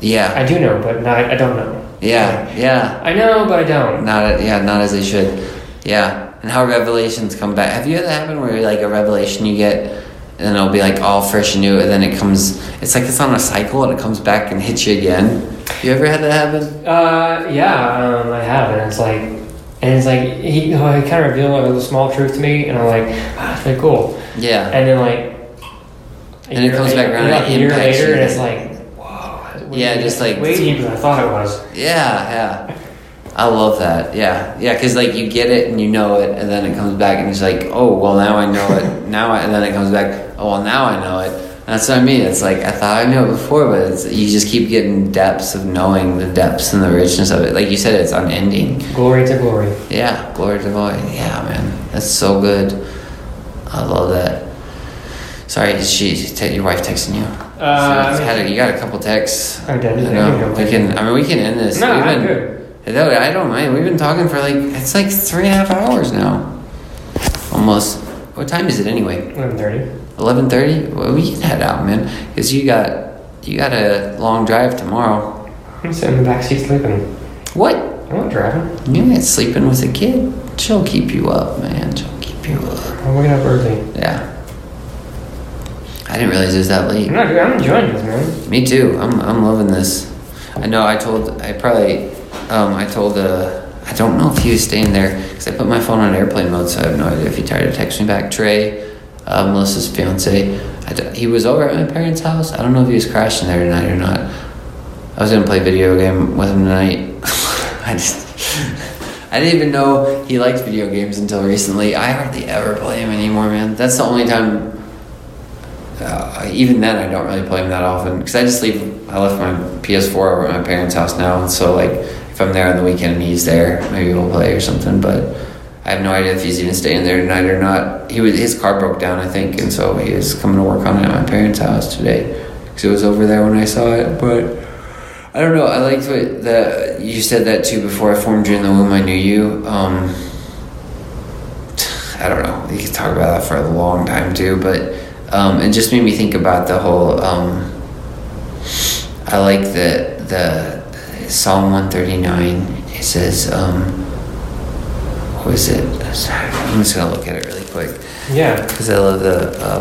yeah, I do know, but not I don't know. Yeah, like, yeah, I know, but I don't. Not yeah, not as they should. Yeah, and how revelations come back. Have you had that happen where like a revelation you get? And it'll be like all fresh and new, and then it comes, it's like it's on a cycle and it comes back and hits you again. You ever had that happen? Uh, yeah, um, I have. And it's like, and it's like, he, you know, he kind of revealed like a little small truth to me, and I'm like, ah, that's really cool. Yeah. And then like, and it comes back around and it impacts you. A year later, and it's like, whoa. Yeah, just like, way deeper than I thought it was. Yeah, yeah. I love that. Yeah, yeah, because like you get it and you know it, and then it comes back and it's like, oh, well, now I know it. Now, I, and then it comes back. Oh, well, now I know it. And that's what I mean. It's like I thought I knew it before, but it's, you just keep getting depths of knowing the depths and the richness of it. Like you said, it's unending. Glory to glory. Yeah, glory to glory. Yeah, man, that's so good. I love that. Sorry, she te- your wife texting you. Uh, so I mean, had a, you got a couple texts. I did. I know. We can. I mean, we can end this. No, We've I'm been, good. I don't mind. We've been talking for like, it's like three and a half hours now. Almost. What time is it anyway? eleven thirty. eleven thirty? Well, we can head out, man. Because you got, you got a long drive tomorrow. I'm sitting in the backseat sleeping. What? I'm not driving. You're not sleeping with a kid. She'll keep you up, man. She'll keep you up. I'm waking up early. Yeah. I didn't realize it was that late. I'm, not, I'm enjoying this, man. Me too. I'm, I'm loving this. I know I told, I probably... Um, I told, uh, I don't know if he was staying there, because I put my phone on airplane mode, so I have no idea if he tried to text me back. Trey, uh, Melissa's fiance, I d- he was over at my parents' house. I don't know if he was crashing there tonight or not. I was going to play video game with him tonight. I just, I didn't even know he liked video games until recently. I hardly ever play him anymore, man. That's the only time, uh, even then I don't really play him that often, because I just leave, I left my P S four over at my parents' house now, and so like, if I'm there on the weekend and he's there, maybe we'll play or something, but I have no idea if he's even staying there tonight or not. He was, his car broke down, I think, and so he is coming to work on it at my parents' house today, because it was over there when I saw it. But I don't know, I liked what the, you said that too, before I formed you in the womb, I knew you. Um, I don't know, you could talk about that for a long time too, but um, it just made me think about the whole, um, I like the, the, Psalm one thirty-nine, it says, um, what was it? I'm just going to look at it really quick. Yeah. Because I love the,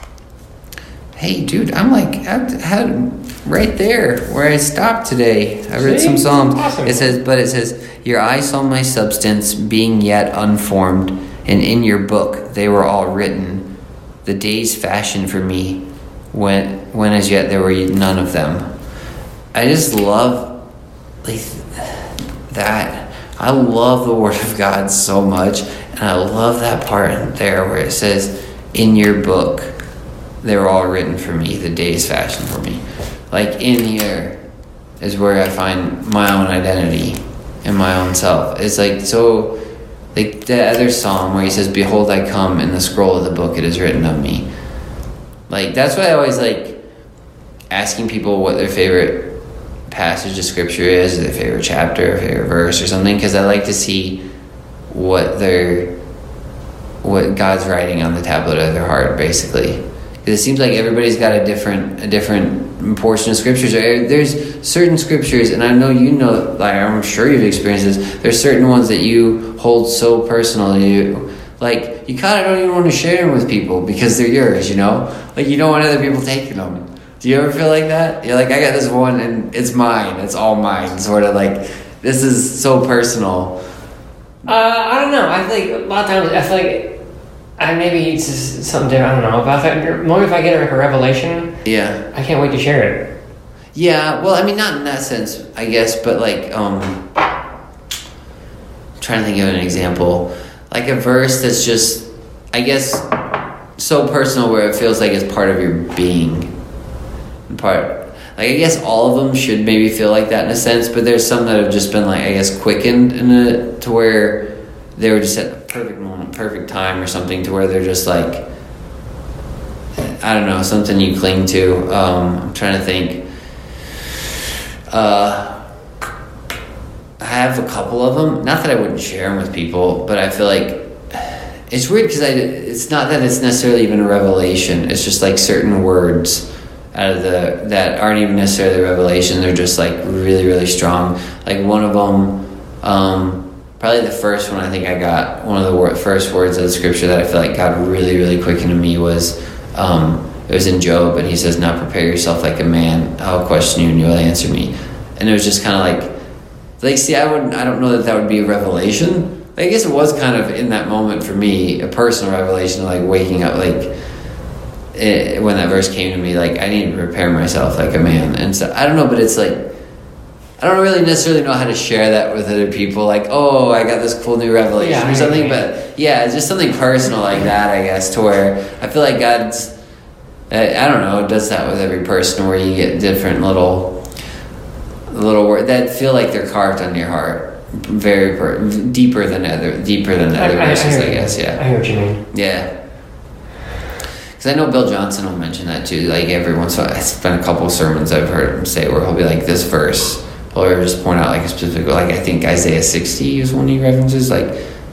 um, hey, dude, I'm like, I had right there where I stopped today. I read See? some Psalms. Awesome. It says, but it says, your eye saw my substance being yet unformed, and in your book they were all written, the days fashioned for me, when, when as yet there were none of them. I just love like that. I love the Word of God so much, and I love that part there where it says, in your book, they were all written for me, the days fashioned for me. Like, in here is where I find my own identity and my own self. It's like, so, like the other Psalm where he says, behold, I come, in the scroll of the book it is written of me. Like, that's why I always like asking people what their favorite passage of scripture is, their favorite chapter or favorite verse or something, because I like to see what their what God's writing on the tablet of their heart, basically, because it seems like everybody's got a different a different portion of scriptures. There's certain scriptures, and I know you know, like I'm sure you've experienced this, there's certain ones that you hold so personal to you, like you kind of don't even want to share them with people because they're yours, you know, like you don't want other people taking them. Do you ever feel like that? You're like, I got this one and it's mine. It's all mine. Sort of like, this is so personal. Uh, I don't know. I feel like a lot of times, I feel like I maybe it's just something different. I don't know. But I feel, more if I get like a revelation, yeah, I can't wait to share it. Yeah. Well, I mean, not in that sense, I guess. But like, um, I'm trying to think of an example. Like a verse that's just, I guess, so personal where it feels like it's part of your being. Part like I guess all of them should maybe feel like that in a sense, but there's some that have just been like I guess quickened in it to where they were just at the perfect moment perfect time or something to where they're just like, I don't know, something you cling to. Um, I'm trying to think. Uh, I have a couple of them. Not that I wouldn't share them with people, but I feel like it's weird because I, it's not that it's necessarily even a revelation. It's just like certain words out of the that aren't even necessarily a revelation. They're just like really, really strong. Like one of them, um, probably the first one I think I got, one of the wor- first words of the scripture that I feel like God really, really quick into me was, um, it was in Job, and he says, "Now prepare yourself like a man. I'll question you and you'll answer me." And it was just kind of like, like, see, I wouldn't, I don't know that that would be a revelation. I guess it was kind of in that moment for me a personal revelation, like waking up, like it, when that verse came to me, like I need to prepare myself like a man. And so I don't know, but it's like I don't really necessarily know how to share that with other people. Like, oh, I got this cool new revelation yeah, or something. I, I, but yeah, it's just something personal like that, I guess, to where I feel like God's I, I don't know does that with every person, where you get different little little words that feel like they're carved on your heart. Very per- deeper than other deeper than the other I, verses, I, I, I guess. Yeah, I hear what you mean. Yeah, because I know Bill Johnson will mention that too. Like every once in a while, it's been a couple sermons I've heard him say where he'll be like, "This verse," or just point out like a specific, like I think Isaiah sixty is one he references. Like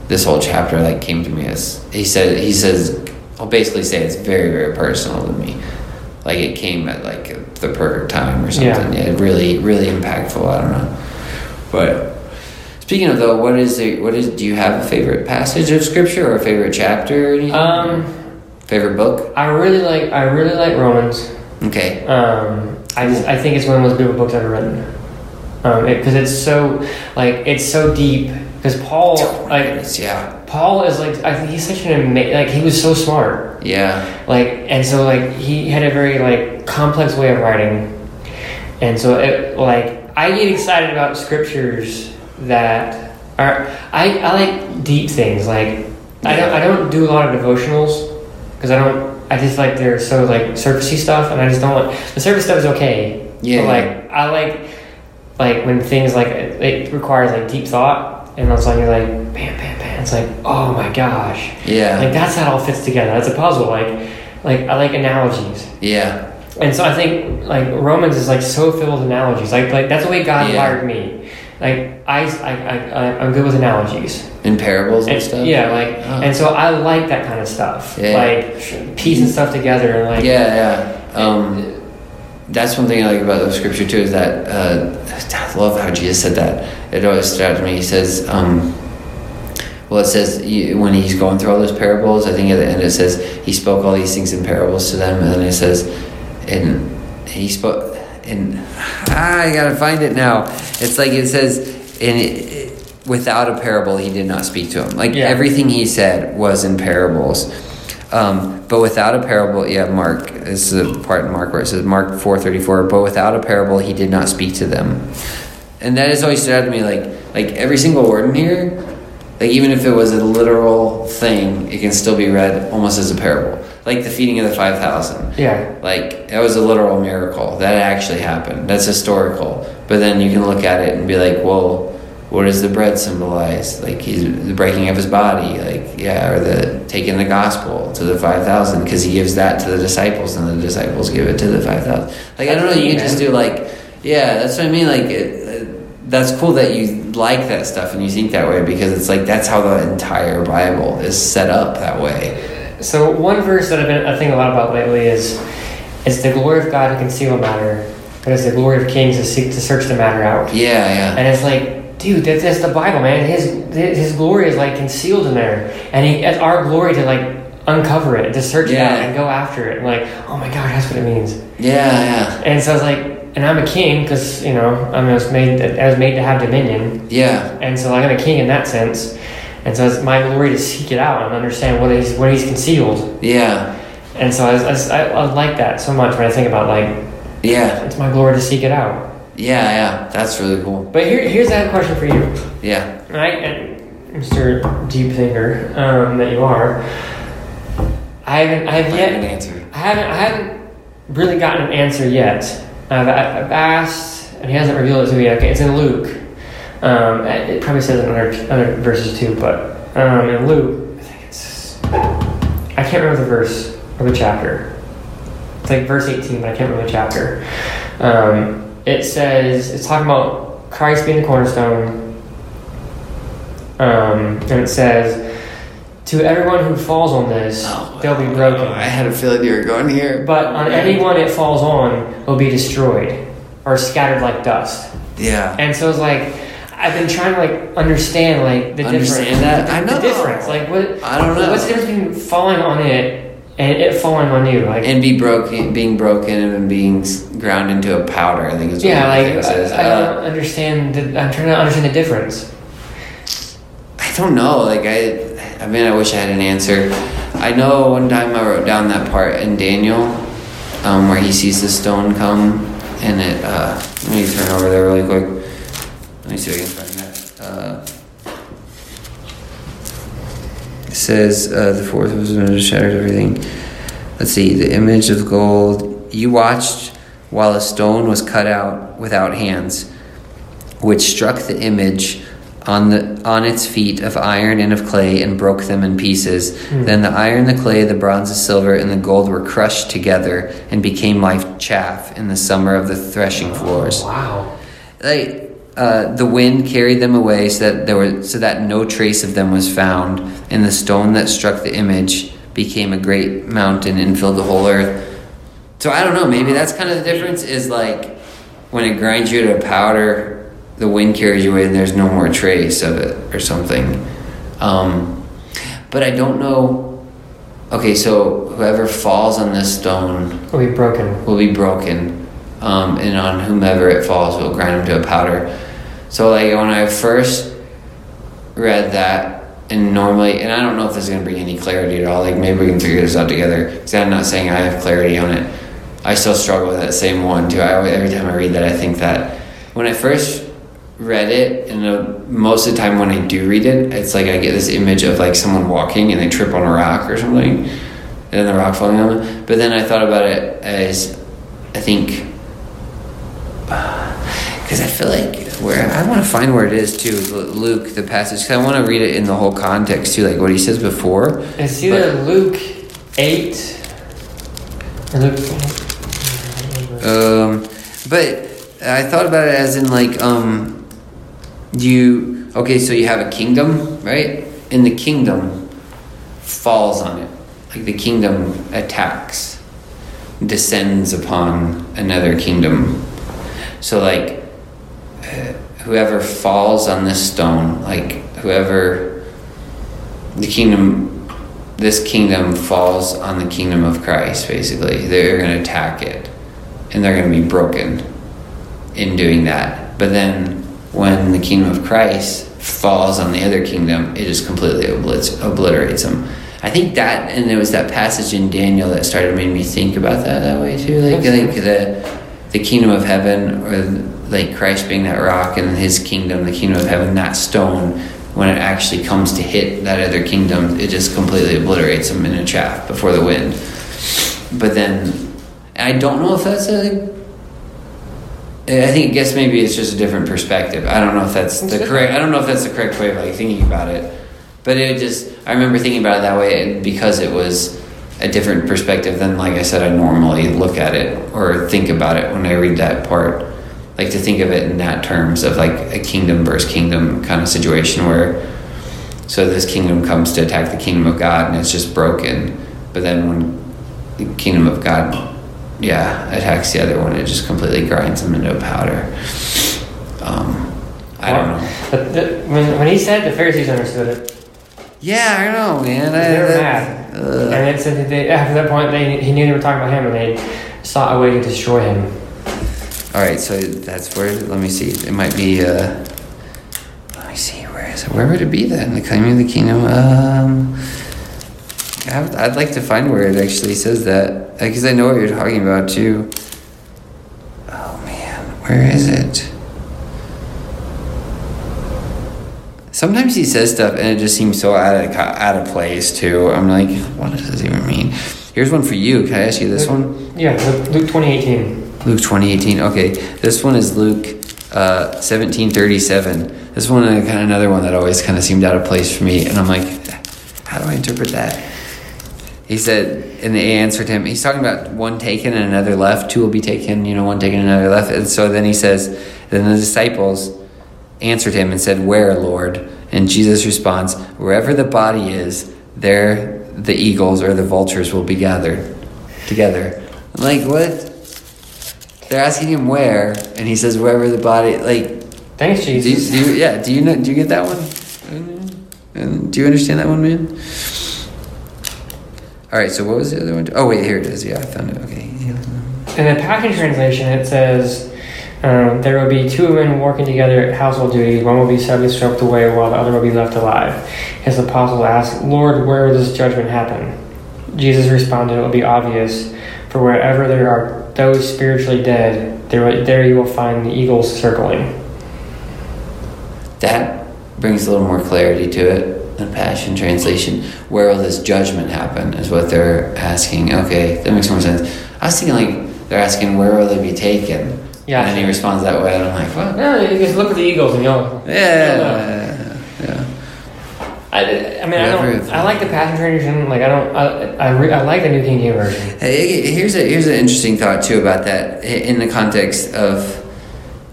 this whole chapter like came to me as he said. He says, "I'll basically say it's very very personal to me. Like it came at like the perfect time or something. Yeah, yeah, really really impactful. I don't know, but." Speaking of though, what is the what is do you have a favorite passage of scripture or a favorite chapter or anything? Um, favorite book? I really like I really like Romans. Okay. Um, I just I think it's one of the most beautiful books I've ever written. Um, because it, it's so like it's so deep. Because Paul, like minutes, yeah, Paul is like I think he's such an amazing like he was so smart. Yeah. Like and so like he had a very like complex way of writing, and so it like I get excited about scriptures that are I, I like deep things like yeah. I don't I don't do a lot of devotionals because I don't I just like they're so like surfacey stuff and I just don't want the surface stuff is okay yeah but, like I like like when things like it, it requires like deep thought and all of a sudden you're like bam bam bam it's like oh my gosh yeah like that's how it all fits together. That's a puzzle. Like like I like analogies yeah and so I think like Romans is like so filled with analogies like like that's the way God wired yeah. me. Like I, I, I, I'm good with analogies and parables and, and stuff. Yeah, like oh. and so I like that kind of stuff. Yeah, like yeah. piecing stuff together and like yeah, yeah. Um, and, that's one thing I like about the scripture too is that uh, I love how Jesus said that. It always stood out to me. He says, um, well, it says when he's going through all those parables. I think at the end it says he spoke all these things in parables to them, and then it says, and he spoke. And ah, I gotta find it now. It's like it says, and it, it, without a parable, he did not speak to him. Like yeah. everything he said was in parables. Um, but without a parable, yeah, Mark, this is the part in Mark where it says, Mark four thirty-four, but without a parable, he did not speak to them. And that has always stood out to me, like, like every single word in here, like even if it was a literal thing, it can still be read almost as a parable. Like the feeding of the five thousand. Yeah. Like, that was a literal miracle. That actually happened. That's historical. But then you can look at it and be like, well, what does the bread symbolize? Like, he's the breaking of his body. Like, yeah, or the taking the gospel to the five thousand because he gives that to the disciples and the disciples give it to the five thousand. Like, I don't know. You can just do like, yeah, that's what I mean. Like, it, it, that's cool that you like that stuff and you think that way because it's like that's how the entire Bible is set up that way. So one verse that I've been I think a lot about lately is, "It's the glory of God to conceal a matter, but it's the glory of kings to seek to search the matter out." Yeah, yeah. And it's like, dude, that's, that's the Bible, man. His His glory is like concealed in there, and he, it's our glory to like uncover it, to search yeah. it out, and go after it. And like, oh my God, that's what it means. Yeah, yeah. And so I was like, and I'm a king because you know I, mean, I was made I was made to have dominion. Yeah. And so like, I'm a king in that sense. And so it's my glory to seek it out and understand what he's what he's concealed. Yeah. And so I I, I like that so much when I think about like. Yeah. It's my glory to seek it out. Yeah, yeah, that's really cool. But here, here's that question for you. Yeah. Right, and Mister Deep Thinker um, that you are. I haven't. I have yet. An answer. I haven't. I haven't really gotten an answer yet. I've, I've asked, and he hasn't revealed it to me. Okay, it's in Luke. Um, it probably says in other, other verses too, but um, in Luke, I think it's I can't remember the verse or the chapter. It's like verse eighteen, but I can't remember the chapter. Um, it says, it's talking about Christ being the cornerstone. Um, and it says, to everyone who falls on this, oh, they'll be broken. Oh, I had a feeling you were going here. But on anyone it falls on will be destroyed or scattered like dust. Yeah. And so it's like, I've been trying to like understand like the understand difference. That. I know the difference. Like what? I don't know. What's the difference between falling on it and it falling on you? Like and be broken, being broken, and being ground into a powder. I think is what yeah. Like it says. I, I don't uh, understand. The, I'm trying to understand the difference. I don't know. Like I, I mean, I wish I had an answer. I know one time I wrote down that part in Daniel, um, where he sees the stone come, and it. Uh, let me turn over there really quick. Let me see if I can find that. Uh, it says, uh, the fourth was when it shattered everything. Let's see, the image of gold. You watched while a stone was cut out without hands, which struck the image on the on its feet of iron and of clay and broke them in pieces. Mm. Then the iron, the clay, the bronze, the silver, and the gold were crushed together and became like chaff in the summer of the threshing floors. Oh, wow. Like... Uh, the wind carried them away so that there were so that no trace of them was found, and the stone that struck the image became a great mountain and filled the whole earth. So I don't know, maybe that's kind of the difference is like when it grinds you to powder, the wind carries you away and there's no more trace of it or something. Um, but I don't know. Okay, so whoever falls on this stone will be broken. Will be broken. Um, and on whomever it falls will grind them to a powder. So like when I first read that, and normally, and I don't know if this is going to bring any clarity at all, like maybe we can figure this out together, because I'm not saying I have clarity on it. I still struggle with that same one too. I, every time I read that I think that. When I first read it, and the, most of the time when I do read it, it's like I get this image of like someone walking and they trip on a rock or something, and then the rock falling on them. But then I thought about it as, I think, because I feel like where I want to find where it is too, Luke, the passage, because I want to read it in the whole context too, like what he says before. It's either but, Luke eight or Luke eight. Um, but I thought about it as in like um, you okay, so you have a kingdom, right? And the kingdom falls on it, like the kingdom attacks, descends upon another kingdom. So, like, whoever falls on this stone, like, whoever, the kingdom, this kingdom falls on the kingdom of Christ, basically. They're going to attack it, and they're going to be broken in doing that. But then, when the kingdom of Christ falls on the other kingdom, it just completely obliter- obliterates them. I think that, and it was that passage in Daniel that started made me think about that that way, too. Like, like the... the kingdom of heaven, or like Christ being that rock and his kingdom, the kingdom of heaven, that stone, when it actually comes to hit that other kingdom, it just completely obliterates them in a chaff before the wind. But then, I don't know if that's a... I think, I guess maybe it's just a different perspective. I don't know if that's the correct... I don't know if that's the correct way of like thinking about it. But it just... I remember thinking about it that way because it was... a different perspective than, like I said, I normally look at it or think about it when I read that part. Like to think of it in that terms of like a kingdom versus kingdom kind of situation where so this kingdom comes to attack the kingdom of God and it's just broken, but then when the kingdom of God yeah attacks the other one, it just completely grinds them into powder. um I don't know, but the, when, when he said the Pharisees understood it. Yeah, I know, man. They're mad. Uh, and it said that they, after that point, they he knew they were talking about him, and they sought a way to destroy him. All right, so that's where, let me see. It might be, uh, let me see, where is it? Where would it be then? The claiming of the kingdom? Um, I'd, I'd like to find where it actually says that, because I know what you're talking about, too. Oh, man, where is it? Sometimes he says stuff and it just seems so out of out of place too. I'm like, what does this even mean? Here's one for you. Can I ask you this Luke, one? Yeah, Luke twenty eighteen. Luke twenty eighteen. Okay, this one is Luke uh, seventeen thirty-seven. This one is kind of another one that always kind of seemed out of place for me, and I'm like, how do I interpret that? He said, and they answered him. He's talking about one taken and another left. Two will be taken, you know, one taken and another left. And so then he says, then the disciples answered him and said, "Where, Lord?" And Jesus responds, "Wherever the body is, there the eagles or the vultures will be gathered together." I'm like, what? They're asking him where, and he says, "Wherever the body." Like, thanks, Jesus. Do you, do you, yeah. Do you know? Do you get that one? And do you understand that one, man? All right, so what was the other one? Oh, wait, here it is. Yeah, I found it. Okay. In the Passion Translation, it says, um, there will be two women working together at household duties. One will be suddenly swept away while the other will be left alive. His apostle asked, "Lord, where will this judgment happen?" Jesus responded, "It will be obvious, for wherever there are those spiritually dead, there, there you will find the eagles circling." That brings a little more clarity to it. The Passion Translation, where will this judgment happen, is what they're asking. Okay, that makes more sense. I was thinking, like, they're asking, where will they be taken? Yeah. And he responds that way, and I'm like, what? No, you just look at the eagles and you'll... Yeah, yeah, yeah. I, I mean, I don't... I like the Passion Translation. Like, I don't... I I, re, I like the New King James Version. Hey, here's, a, here's an interesting thought, too, about that in the context of...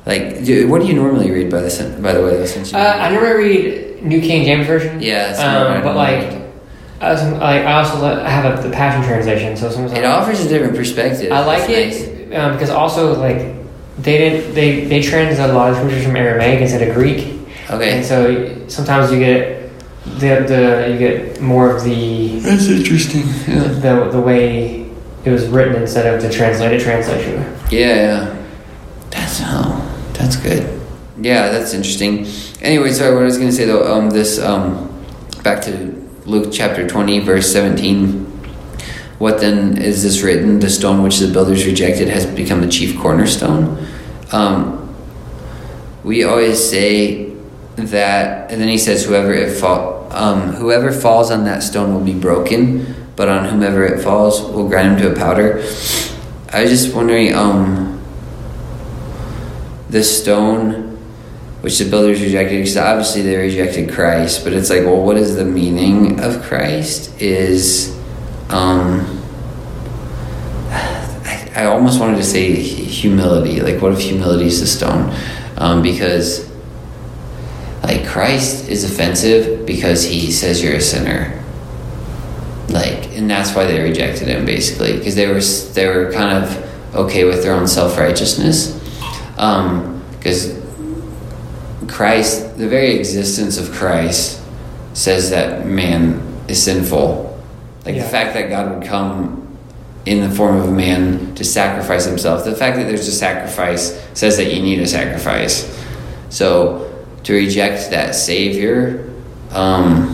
Like, do, what do you normally read, by the, by the way? The uh, I never read... New King James Version? Yeah. Um, but, like, I, was, like, I also let, I have a, the Passion Translation, so sometimes... It I'm, offers a different perspective. I like That's it, nice. um, because also, like, they did they, they translated a lot of scriptures from Aramaic instead of Greek. Okay. And so sometimes you get the, the you get more of the... That's interesting, yeah. The, the way it was written instead of the translated translation. Yeah, yeah. That's, oh, that's good. Yeah, that's interesting. Anyway, sorry, what I was going to say, though, um, this, um, back to Luke chapter twenty, verse seventeen. "What then is this written? The stone which the builders rejected has become the chief cornerstone." Um, we always say that, and then he says, whoever it fall, um, whoever falls on that stone will be broken, but on whomever it falls will grind him to a powder. I was just wondering, um, this stone... which the builders rejected, because obviously they rejected Christ, but it's like, well, what is the meaning of Christ? Is, um, I, I almost wanted to say humility. Like, what if humility is the stone? Um, because, like, Christ is offensive because he says you're a sinner. Like, and that's why they rejected him, basically, because they were they were kind of okay with their own self-righteousness, because. Um, Christ, the very existence of Christ, says that man is sinful. Like, yeah. The fact that God would come in the form of a man to sacrifice himself, the fact that there's a sacrifice says that you need a sacrifice. So to reject that Savior, um,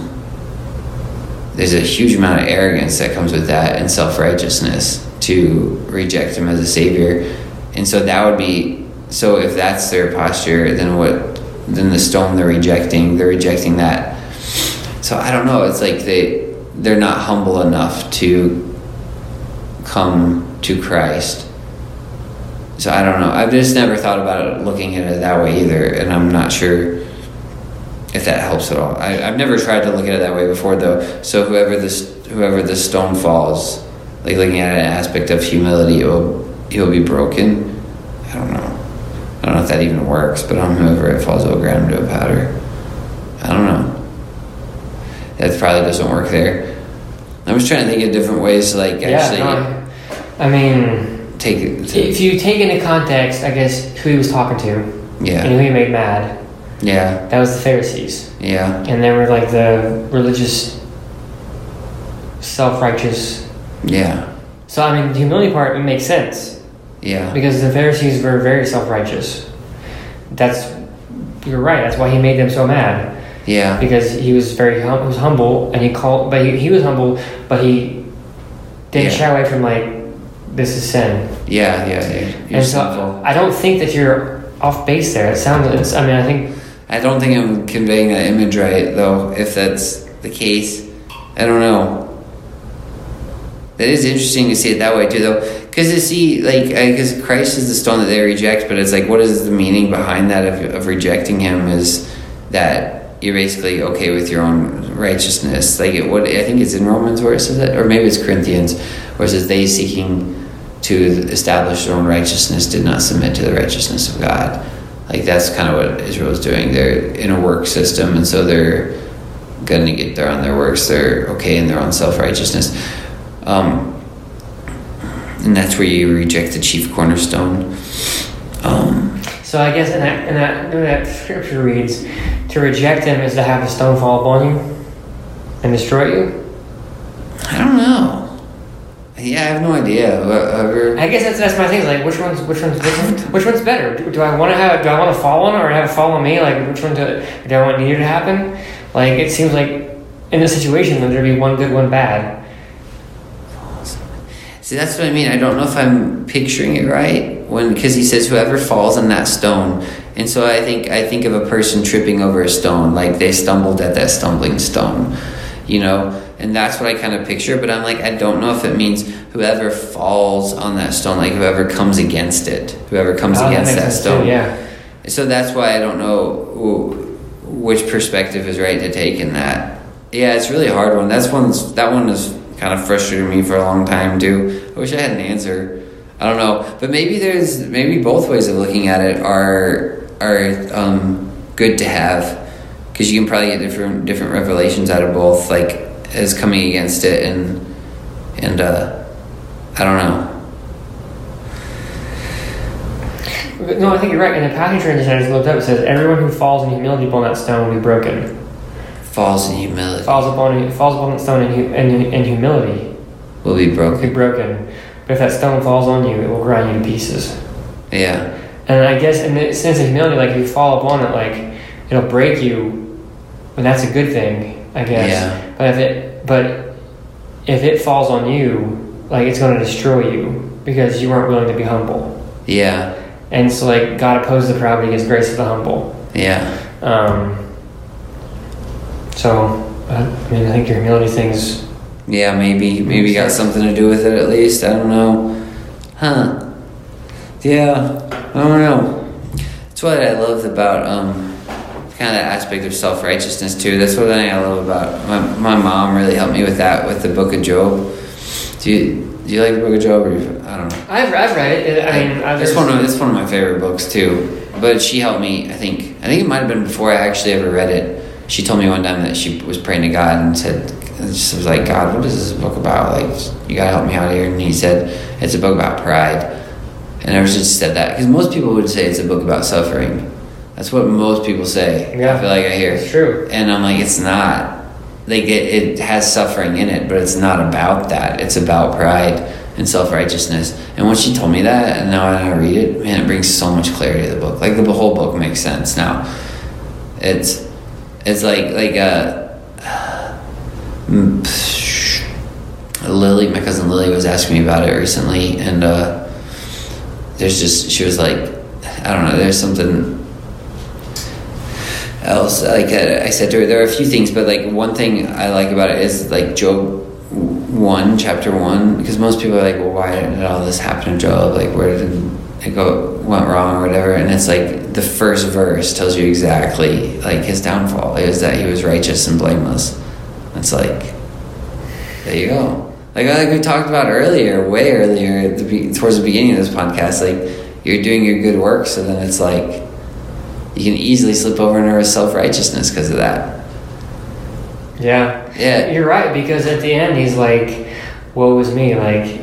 there's a huge amount of arrogance that comes with that, and self-righteousness to reject him as a Savior. And so that would be, so if that's their posture, then what... Then the stone they're rejecting, they're rejecting that. So I don't know. It's like they they're not humble enough to come to Christ. So I don't know. I've just never thought about it, looking at it that way either, and I'm not sure if that helps at all. I, I've never tried to look at it that way before, though. So whoever this whoever the stone falls, like looking at an aspect of humility, it will it will be broken. I don't know. I don't know if that even works, but on whoever it falls, it will grind him to a powder. I don't know. That probably doesn't work there. I was trying to think of different ways to, like, yeah, actually... No, I mean... Take it to, if you take into context, I guess, who he was talking to. Yeah. And who he made mad. Yeah. That was the Pharisees. Yeah. And they were, like, the religious, self-righteous... Yeah. So, I mean, the humility part, it makes sense. Yeah. Because the Pharisees were very self-righteous. That's, you're right, that's why he made them so mad. Yeah. Because he was very hum- he was humble, and he called, but he, he was humble, but he didn't yeah. shy away from, like, this is sin. Yeah, yeah, yeah. You're and so sinful. I don't think that you're off base there. It sounds, it's, I mean, I think... I don't think I'm conveying that image right, though, if that's the case. I don't know. That is interesting to see it that way, too, though. Because you see, like, I guess Christ is the stone that they reject, but it's like, what is the meaning behind that of, of rejecting him? Is that you're basically okay with your own righteousness. Like it, what I think it's in Romans, where it says that, or maybe it's Corinthians, where it says they seeking to establish their own righteousness did not submit to the righteousness of God. Like that's kind of what Israel is doing. They're in a work system, and so they're going to get there on their works. They're okay in their own self-righteousness. Um, and that's where you reject the chief cornerstone. Um, so I guess in that, in that, in that scripture reads, to reject him is to have a stone fall upon you and destroy you? I don't know. Yeah, I have no idea. Whatever. I guess that's that's my thing. Like, which one's which one's which, one, which one's better? Do, do I want to have do I want to follow him or have follow me? Like, which one do, do I want neither to happen? Like, it seems like in this situation there'd be one good, one bad. See, that's what I mean. I don't know if I'm picturing it right when because he says whoever falls on that stone, and so I think I think of a person tripping over a stone, like they stumbled at that stumbling stone, you know. And that's what I kind of picture, but I'm like, I don't know if it means whoever falls on that stone, like whoever comes against it, whoever comes oh, against that, that stone. Too, yeah. So that's why I don't know which perspective is right to take in that. Yeah, it's a really hard one. That's one's, that one has kind of frustrated me for a long time too. I wish I had an answer. I don't know. But maybe there's, maybe both ways of looking at it are, are um, good to have, because you can probably get different, different revelations out of both, like, is coming against it and and uh I don't know. No, I think you're right. In the passage transition I just looked up, it says everyone who falls in humility upon that stone will be broken. Falls in humility. Falls upon falls upon that stone in, in, in humility. Will be broken. Will be broken. But if that stone falls on you, it will grind you to pieces. Yeah. And I guess in the sense of humility, like if you fall upon it, like it'll break you, and that's a good thing, I guess. Yeah. But if it but if it falls on you, like it's going to destroy you because you weren't willing to be humble. Yeah. And so like God opposes the proud but he gives grace to the humble. Yeah. Um. So I mean I think your humility things. Yeah, maybe maybe got something to do with it at least. I don't know. Huh. Yeah. I don't know. That's what I loved about um. kind of that aspect of self-righteousness too. That's what I love about my, my mom really helped me with that, with the book of Job. Do you do you like the book of Job? Or you, I don't know. I've I've read it. I mean, I've it's one of it's one of my favorite books too. But she helped me. I think I think it might have been before I actually ever read it. She told me one time that she was praying to God and said, "She was like, God, what is this book about? Like, you gotta help me out here." And he said, "It's a book about pride." And ever since she said that, because most people would say it's a book about suffering. That's what most people say. Yeah. I feel like I hear. It's true. And I'm like, it's not. Like, it, it has suffering in it, but it's not about that. It's about pride and self-righteousness. And when she told me that, and now I read it, man, it brings so much clarity to the book. Like, the whole book makes sense now. It's it's like, like a, a Lily, my cousin Lily was asking me about it recently, and uh, there's just, she was like, I don't know, there's something... else like I said to her, there are a few things, but like one thing I like about it is like Job one, chapter one, because most people are like, well, why did all this happen to Job, like where did it go went wrong or whatever, and it's like the first verse tells you exactly like his downfall is that he was righteous and blameless. It's like, there you go. Like, like we talked about earlier, way earlier at the, towards the beginning of this podcast, like you're doing your good work, so then it's like you can easily slip over into self-righteousness because of that. Yeah. Yeah. You're right, because at the end, he's like, woe is me, like...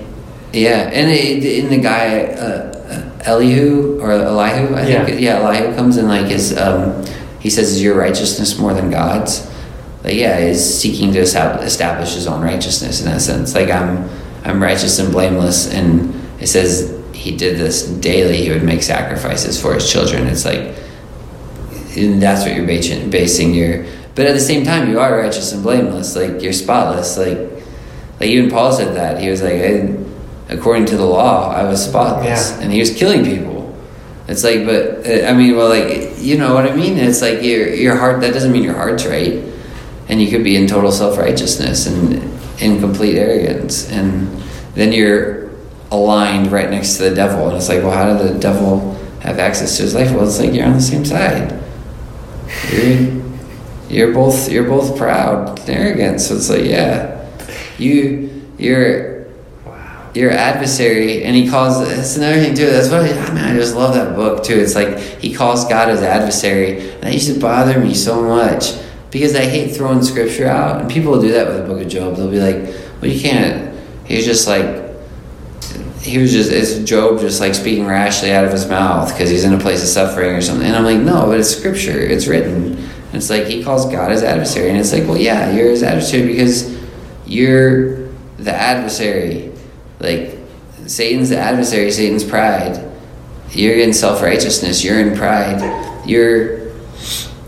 Yeah, and in the guy, uh, Elihu, or Elihu, I think, yeah, yeah Elihu comes in, like, is, um, he says, is your righteousness more than God's? Like, yeah, he's seeking to establish his own righteousness in that sense. Like, I'm, I'm righteous and blameless, and it says he did this daily, he would make sacrifices for his children. It's like... And that's what you're basing your... But at the same time, you are righteous and blameless. Like, you're spotless. Like, like even Paul said that. He was like, I, according to the law, I was spotless. Yeah. And he was killing people. It's like, but... I mean, well, like, you know what I mean? It's like, your your heart... That doesn't mean your heart's right. And you could be in total self-righteousness and in complete arrogance. And then you're aligned right next to the devil. And it's like, well, how did the devil have access to his life? Well, it's like, you're on the same side. You're, You're both you're both proud and arrogant. So it's like, yeah, you you're wow. your adversary, and he calls. It's another thing too. That's what I, I mean. I just love that book too. It's like he calls God his adversary. And that used to bother me so much because I hate throwing scripture out, and people will do that with the Book of Job. They'll be like, well, you can't. He's just like. He was just, it's Job just like speaking rashly out of his mouth because he's in a place of suffering or something. And I'm like, no, but it's scripture, it's written. And it's like, he calls God his adversary. And it's like, well, yeah, you're his adversary because you're the adversary. Like, Satan's the adversary, Satan's pride. You're in self-righteousness, you're in pride. You're,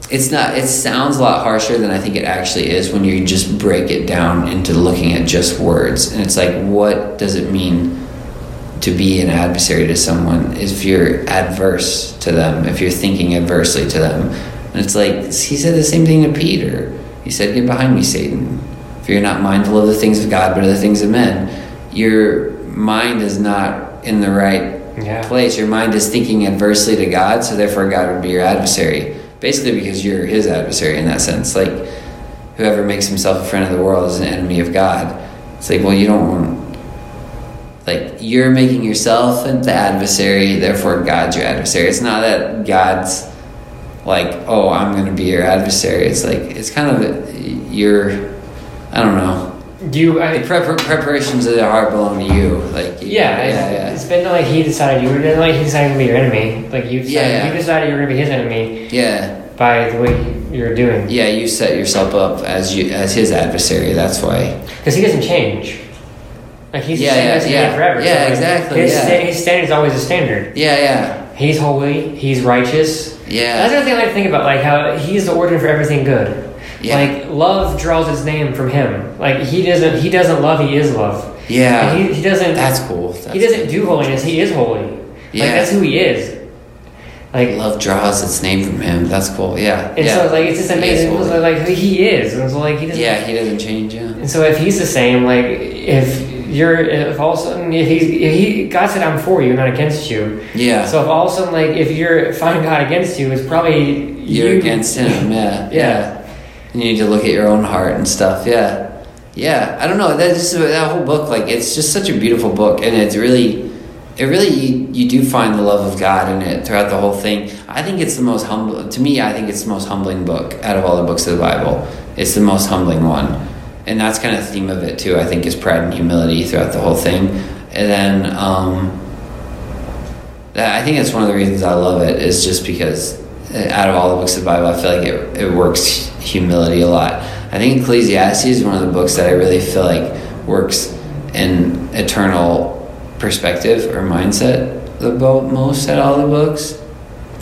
it's not, it sounds a lot harsher than I think it actually is when you just break it down into looking at just words. And it's like, what does it mean to be an adversary to someone if you're adverse to them, if you're thinking adversely to them? And it's like, he said the same thing to Peter. He said, get behind me, Satan. If you're not mindful of the things of God but of the things of men, your mind is not in the right yeah. place. Your mind is thinking adversely to God, so therefore God would be your adversary. Basically because you're his adversary in that sense. Like, whoever makes himself a friend of the world is an enemy of God. It's like, well, you don't want... Like, you're making yourself the adversary, therefore God's your adversary. It's not that God's like, oh, I'm going to be your adversary. It's like, it's kind of your, I don't know. You, I, the prep, preparations of the heart belong to you. Like, you, yeah, yeah, it's, yeah, it's been like he decided you were been like he decided to be your enemy. Like, you decided, yeah, yeah. you decided you were going to be his enemy. Yeah. By the way you're doing. Yeah, you set yourself up as you as his adversary. That's why. Because he doesn't change. Like he's yeah, yeah, he's yeah. forever. Yeah, so like exactly. His, yeah. his standard is always a standard. Yeah, yeah. He's holy. He's righteous. Yeah. That's another thing I like to think about, like how he's the origin for everything good. Yeah. Like love draws its name from him. Like he doesn't. He doesn't love. He is love. Yeah. Like, he, he doesn't. That's cool. That's he doesn't cool. do holiness. He is holy. Yeah. Like that's who he is. Like love draws its name from him. That's cool. Yeah. And yeah. so like it's just amazing. He so, like who he is. And so like he doesn't. Yeah. He doesn't change. Yeah. And so if he's the same, like if. You're if all of a sudden if he's if he God said I'm for you, not against you. Yeah. So if all of a sudden like if you're finding God against you, it's probably you're you. against him. Yeah, yeah. Yeah. And you need to look at your own heart and stuff. Yeah. Yeah. I don't know. That just that whole book, like it's just such a beautiful book, and it's really, it really you, you do find the love of God in it throughout the whole thing. I think it's the most humble to me. I think it's the most humbling book out of all the books of the Bible. It's the most humbling one. And that's kind of the theme of it, too, I think, is pride and humility throughout the whole thing. And then um, that, I think that's one of the reasons I love it, is just because out of all the books of the Bible, I feel like it, it works humility a lot. I think Ecclesiastes is one of the books that I really feel like works an eternal perspective or mindset the most at all the books.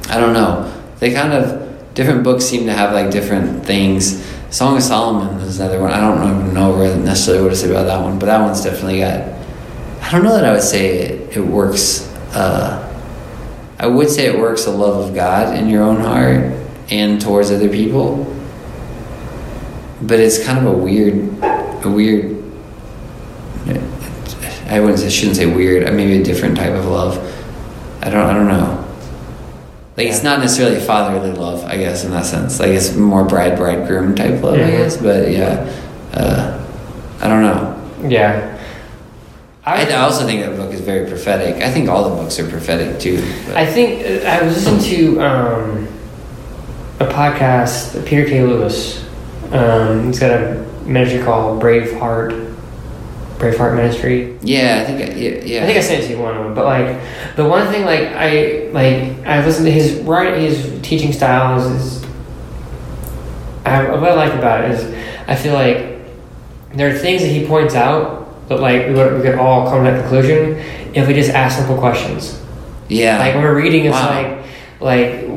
I don't know. They kind of, different books seem to have like different things. Song of Solomon is another one. I don't even know necessarily what to say about that one, but that one's definitely got... I don't know that I would say it, it works... Uh, I would say it works a love of God in your own heart and towards other people. But it's kind of a weird... a weird... I wouldn't say, shouldn't say weird. Maybe a different type of love. I don't. I don't know. Like, it's not necessarily fatherly love, I guess, in that sense. Like, it's more bride, bridegroom type love, mm-hmm. I guess. But, yeah. Uh, I don't know. Yeah. I, I also think that book is very prophetic. I think all the books are prophetic, too. But. I think... I was listening to um, a podcast, Peter K. Lewis. Um, he's got a ministry called Braveheart. Braveheart Ministry. Yeah, I think I, yeah, yeah. I think I sent it to you one of them, but like the one thing, like I like I listened to his writing, his teaching styles. Is I, what I like about it is I feel like there are things that he points out that like we would, we could all come to that conclusion if we just ask simple questions. Yeah, like when we're reading, it's wow. like like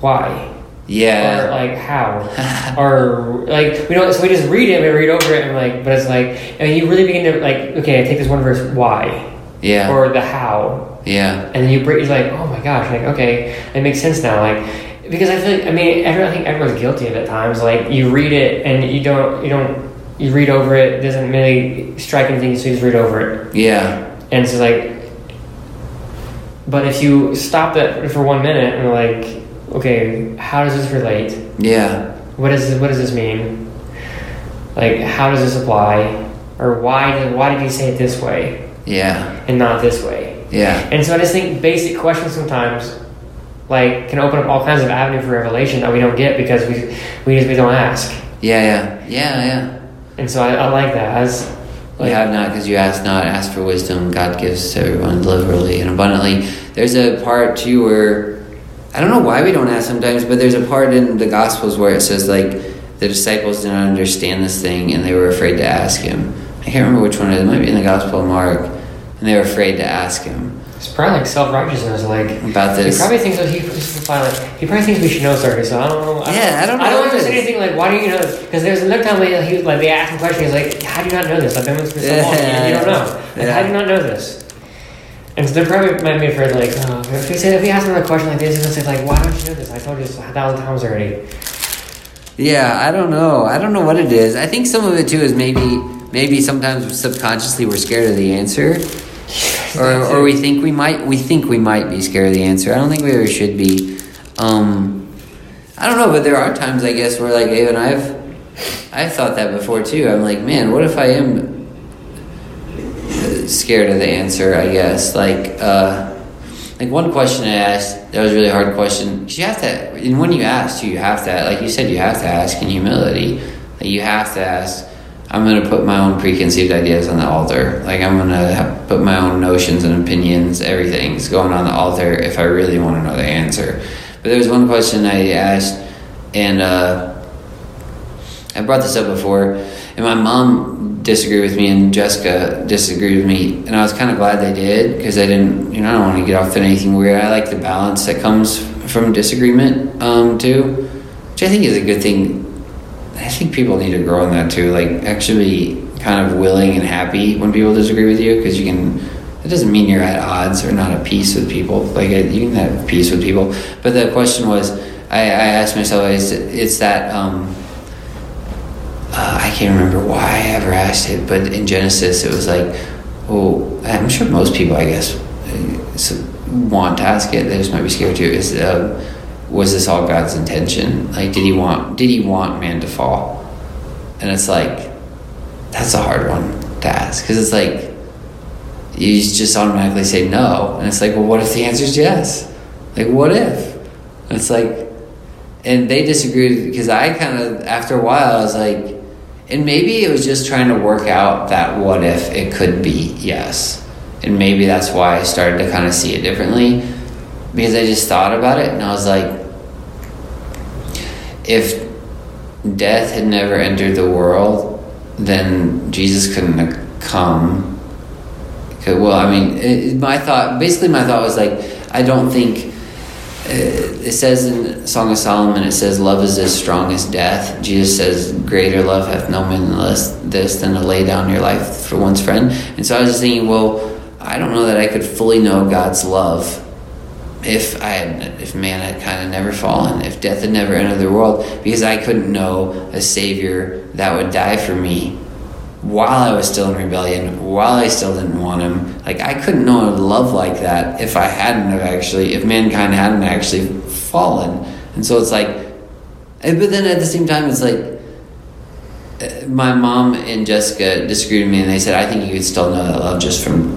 why. Yeah. Or like how, or like we don't. So we just read it and we read over it and like, but it's like, and you really begin to like, okay, I take this one verse, why? Yeah. Or the how. Yeah. And then you break. You're like, oh my gosh, like okay, it makes sense now. Like because I feel like I mean, everyone, I think everyone's guilty of it at times. Like you read it and you don't, you don't, you read over it. It doesn't really strike anything, so you just read over it. Yeah. And it's just like, but if you stop that for one minute and like. Okay, how does this relate? Yeah. What is what does this mean? Like, how does this apply? Or why did why did he say it this way? Yeah. And not this way. Yeah. And so I just think basic questions sometimes, like, can open up all kinds of avenue for revelation that we don't get because we we just we don't ask. Yeah, yeah, yeah, yeah. And so I, I like that. I was, like, you have not because you ask not. Ask for wisdom. God gives to everyone liberally and abundantly. There's a part too where I don't know why we don't ask sometimes, but there's a part in the Gospels where it says like. The disciples did not understand this thing, and they were afraid to ask him. I can't remember which one it is. It might be in the Gospel of Mark, and they were afraid to ask him. It's probably like self-righteousness, like about this. He probably thinks that he probably, like, he probably thinks we should know something. So I don't know. I yeah, don't, I don't. know I don't know if there's anything like why do you know this? Because there's another time when he like they asked him questions like, how do you not know this? I've been with this for so long. You don't know. Like, yeah. How do you not know this? And so they're probably might be afraid like oh, if we say if we ask another question like this, he's gonna say like, why don't you know this? I told you this a thousand times already. Yeah, I don't know. I don't know what it is. I think some of it, too, is maybe maybe sometimes subconsciously we're scared of the answer. Or or we think we might we think we might be scared of the answer. I don't think we ever should be. Um, I don't know, but there are times, I guess, where, like, Abe and I've, I've thought that before, too. I'm like, man, what if I am scared of the answer, I guess? Like, uh... Like, one question I asked, that was a really hard question. Because you have to, and when you ask, you have to, like you said, you have to ask in humility. Like, you have to ask, I'm going to put my own preconceived ideas on the altar. Like, I'm going to put my own notions and opinions, everything's going on the altar if I really want to know the answer. But there was one question I asked, and uh, I brought this up before, and my mom disagreed with me, and Jessica disagreed with me, and I was kind of glad they did because I didn't, you know, I don't want to get off on anything weird. I like the balance that comes from disagreement um, too, which I think is a good thing. I think people need to grow in that too, like actually be kind of willing and happy when people disagree with you, because you can, it doesn't mean you're at odds or not at peace with people. Like, you can have peace with people. But the question was, I, I asked myself, it's that um Uh, I can't remember why I ever asked it, but in Genesis it was like, oh, I'm sure most people, I guess, want to ask it. They just might be scared too. Is uh, was this all God's intention? Like, did he want? Did he want man to fall? And it's like, that's a hard one to ask because it's like you just automatically say no, and it's like, well, what if the answer is yes? Like, what if? And it's like, and they disagreed because I kind of after a while I was like. And maybe it was just trying to work out that what if it could be yes. And maybe that's why I started to kind of see it differently, because I just thought about it and I was like, if death had never entered the world, then Jesus couldn't have come. Well, I mean, it, my thought, basically my thought was like, I don't think... It says in Song of Solomon, it says, love is as strong as death. Jesus says, greater love hath no man than less this than to lay down your life for one's friend. And so I was just thinking, well, I don't know that I could fully know God's love if I had, if man had kind of never fallen, if death had never entered the world, because I couldn't know a Savior that would die for me while I was still in rebellion, while I still didn't want him. Like, I couldn't know a love like that if I hadn't have actually, if mankind hadn't actually fallen. And so it's like, but then at the same time, it's like, my mom and Jessica disagreed with me, and they said, I think you could still know that love just from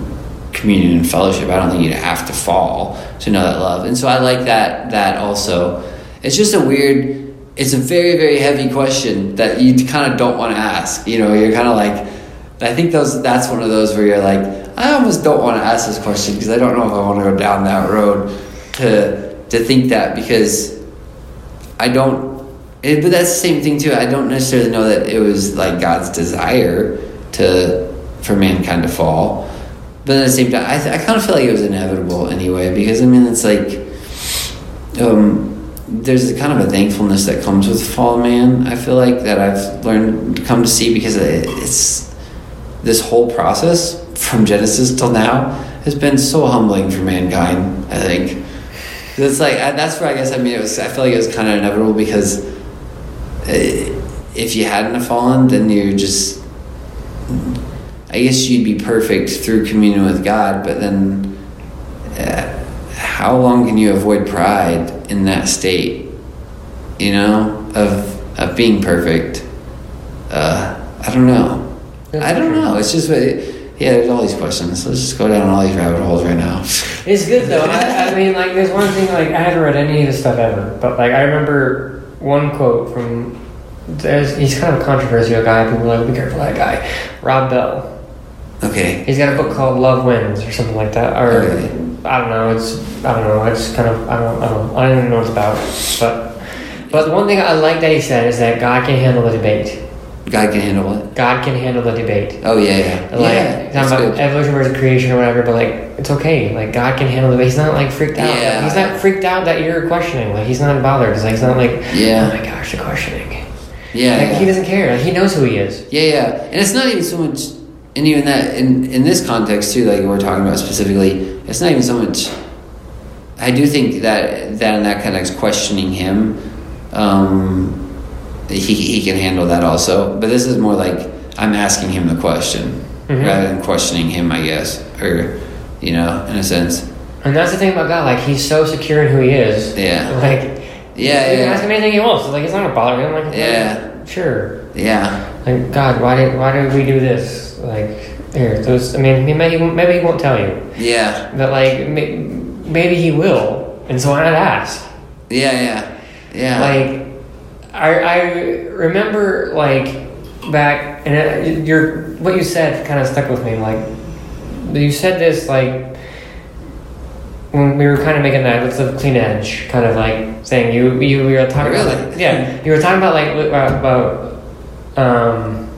communion and fellowship. I don't think you'd have to fall to know that love. And so I like that, that also. It's just a weird... It's a very, very heavy question that you kind of don't want to ask. You know, you're kind of like, I think those. That's one of those where you're like, I almost don't want to ask this question because I don't know if I want to go down that road to to think that, because I don't, it, but that's the same thing too. I don't necessarily know that it was like God's desire to for mankind to fall. But at the same time, I, th- I kind of feel like it was inevitable anyway, because I mean, it's like, um, there's kind of a thankfulness that comes with fall, man. I feel like that I've learned to come to see, because it's this whole process from Genesis till now has been so humbling for mankind. I think it's like I, that's where I guess I mean it was. I feel like it was kind of inevitable, because if you hadn't fallen, then you just I guess you'd be perfect through communion with God. But then, uh, how long can you avoid pride in that state, you know, of of being perfect. Uh, I don't know. That's I don't true. know. It's just, yeah, there's all these questions. Let's just go down all these rabbit holes right now. It's good, though. I, I mean, like, there's one thing, like, I haven't read any of this stuff ever, but, like, I remember one quote from, there's, he's kind of a controversial guy. People are like, be careful of that guy. Rob Bell. Okay. He's got a book called Love Wins or something like that. Or, okay. I don't know. It's, I don't know. It's kind of, I don't, I don't, I don't even know what it's about. But, but the one thing I like that he said is that God can handle the debate. God can handle what? God can handle the debate. Oh, yeah, yeah. Like, yeah, not about good. Evolution versus creation or whatever, but, like, it's okay. Like, God can handle the debate. He's not, like, freaked out. Yeah. Like, he's not freaked out that you're questioning. Like, he's not bothered. He's, like, he's not, like, yeah. oh, my gosh, you're questioning. Yeah. Like, yeah. He doesn't care. Like, he knows who he is. Yeah, yeah. And it's not even so much... And even that, in, in this context, too, like we're talking about specifically, it's not even so much... I do think that, that in that context, questioning him... Um... He he can handle that also, but this is more like I'm asking him the question mm-hmm. rather than questioning him, I guess, or you know, in a sense. And that's the thing about God, like he's so secure in who he is. Yeah. Like, yeah, yeah. He can ask him anything he wants. So, like, it's not gonna bother him. Like, yeah, like, sure. Yeah. Like, God, why did why did we do this? Like, here, those. I mean, maybe maybe he won't tell you. Yeah. But like, maybe he will, and so why not ask? Yeah, yeah, yeah. Like. I, I remember, like, back, and your what you said kind of stuck with me. Like, you said this, like, when we were kind of making that, it's a clean edge kind of, like, thing. You you, you were talking really? about, like, yeah, you were talking about, like, about um,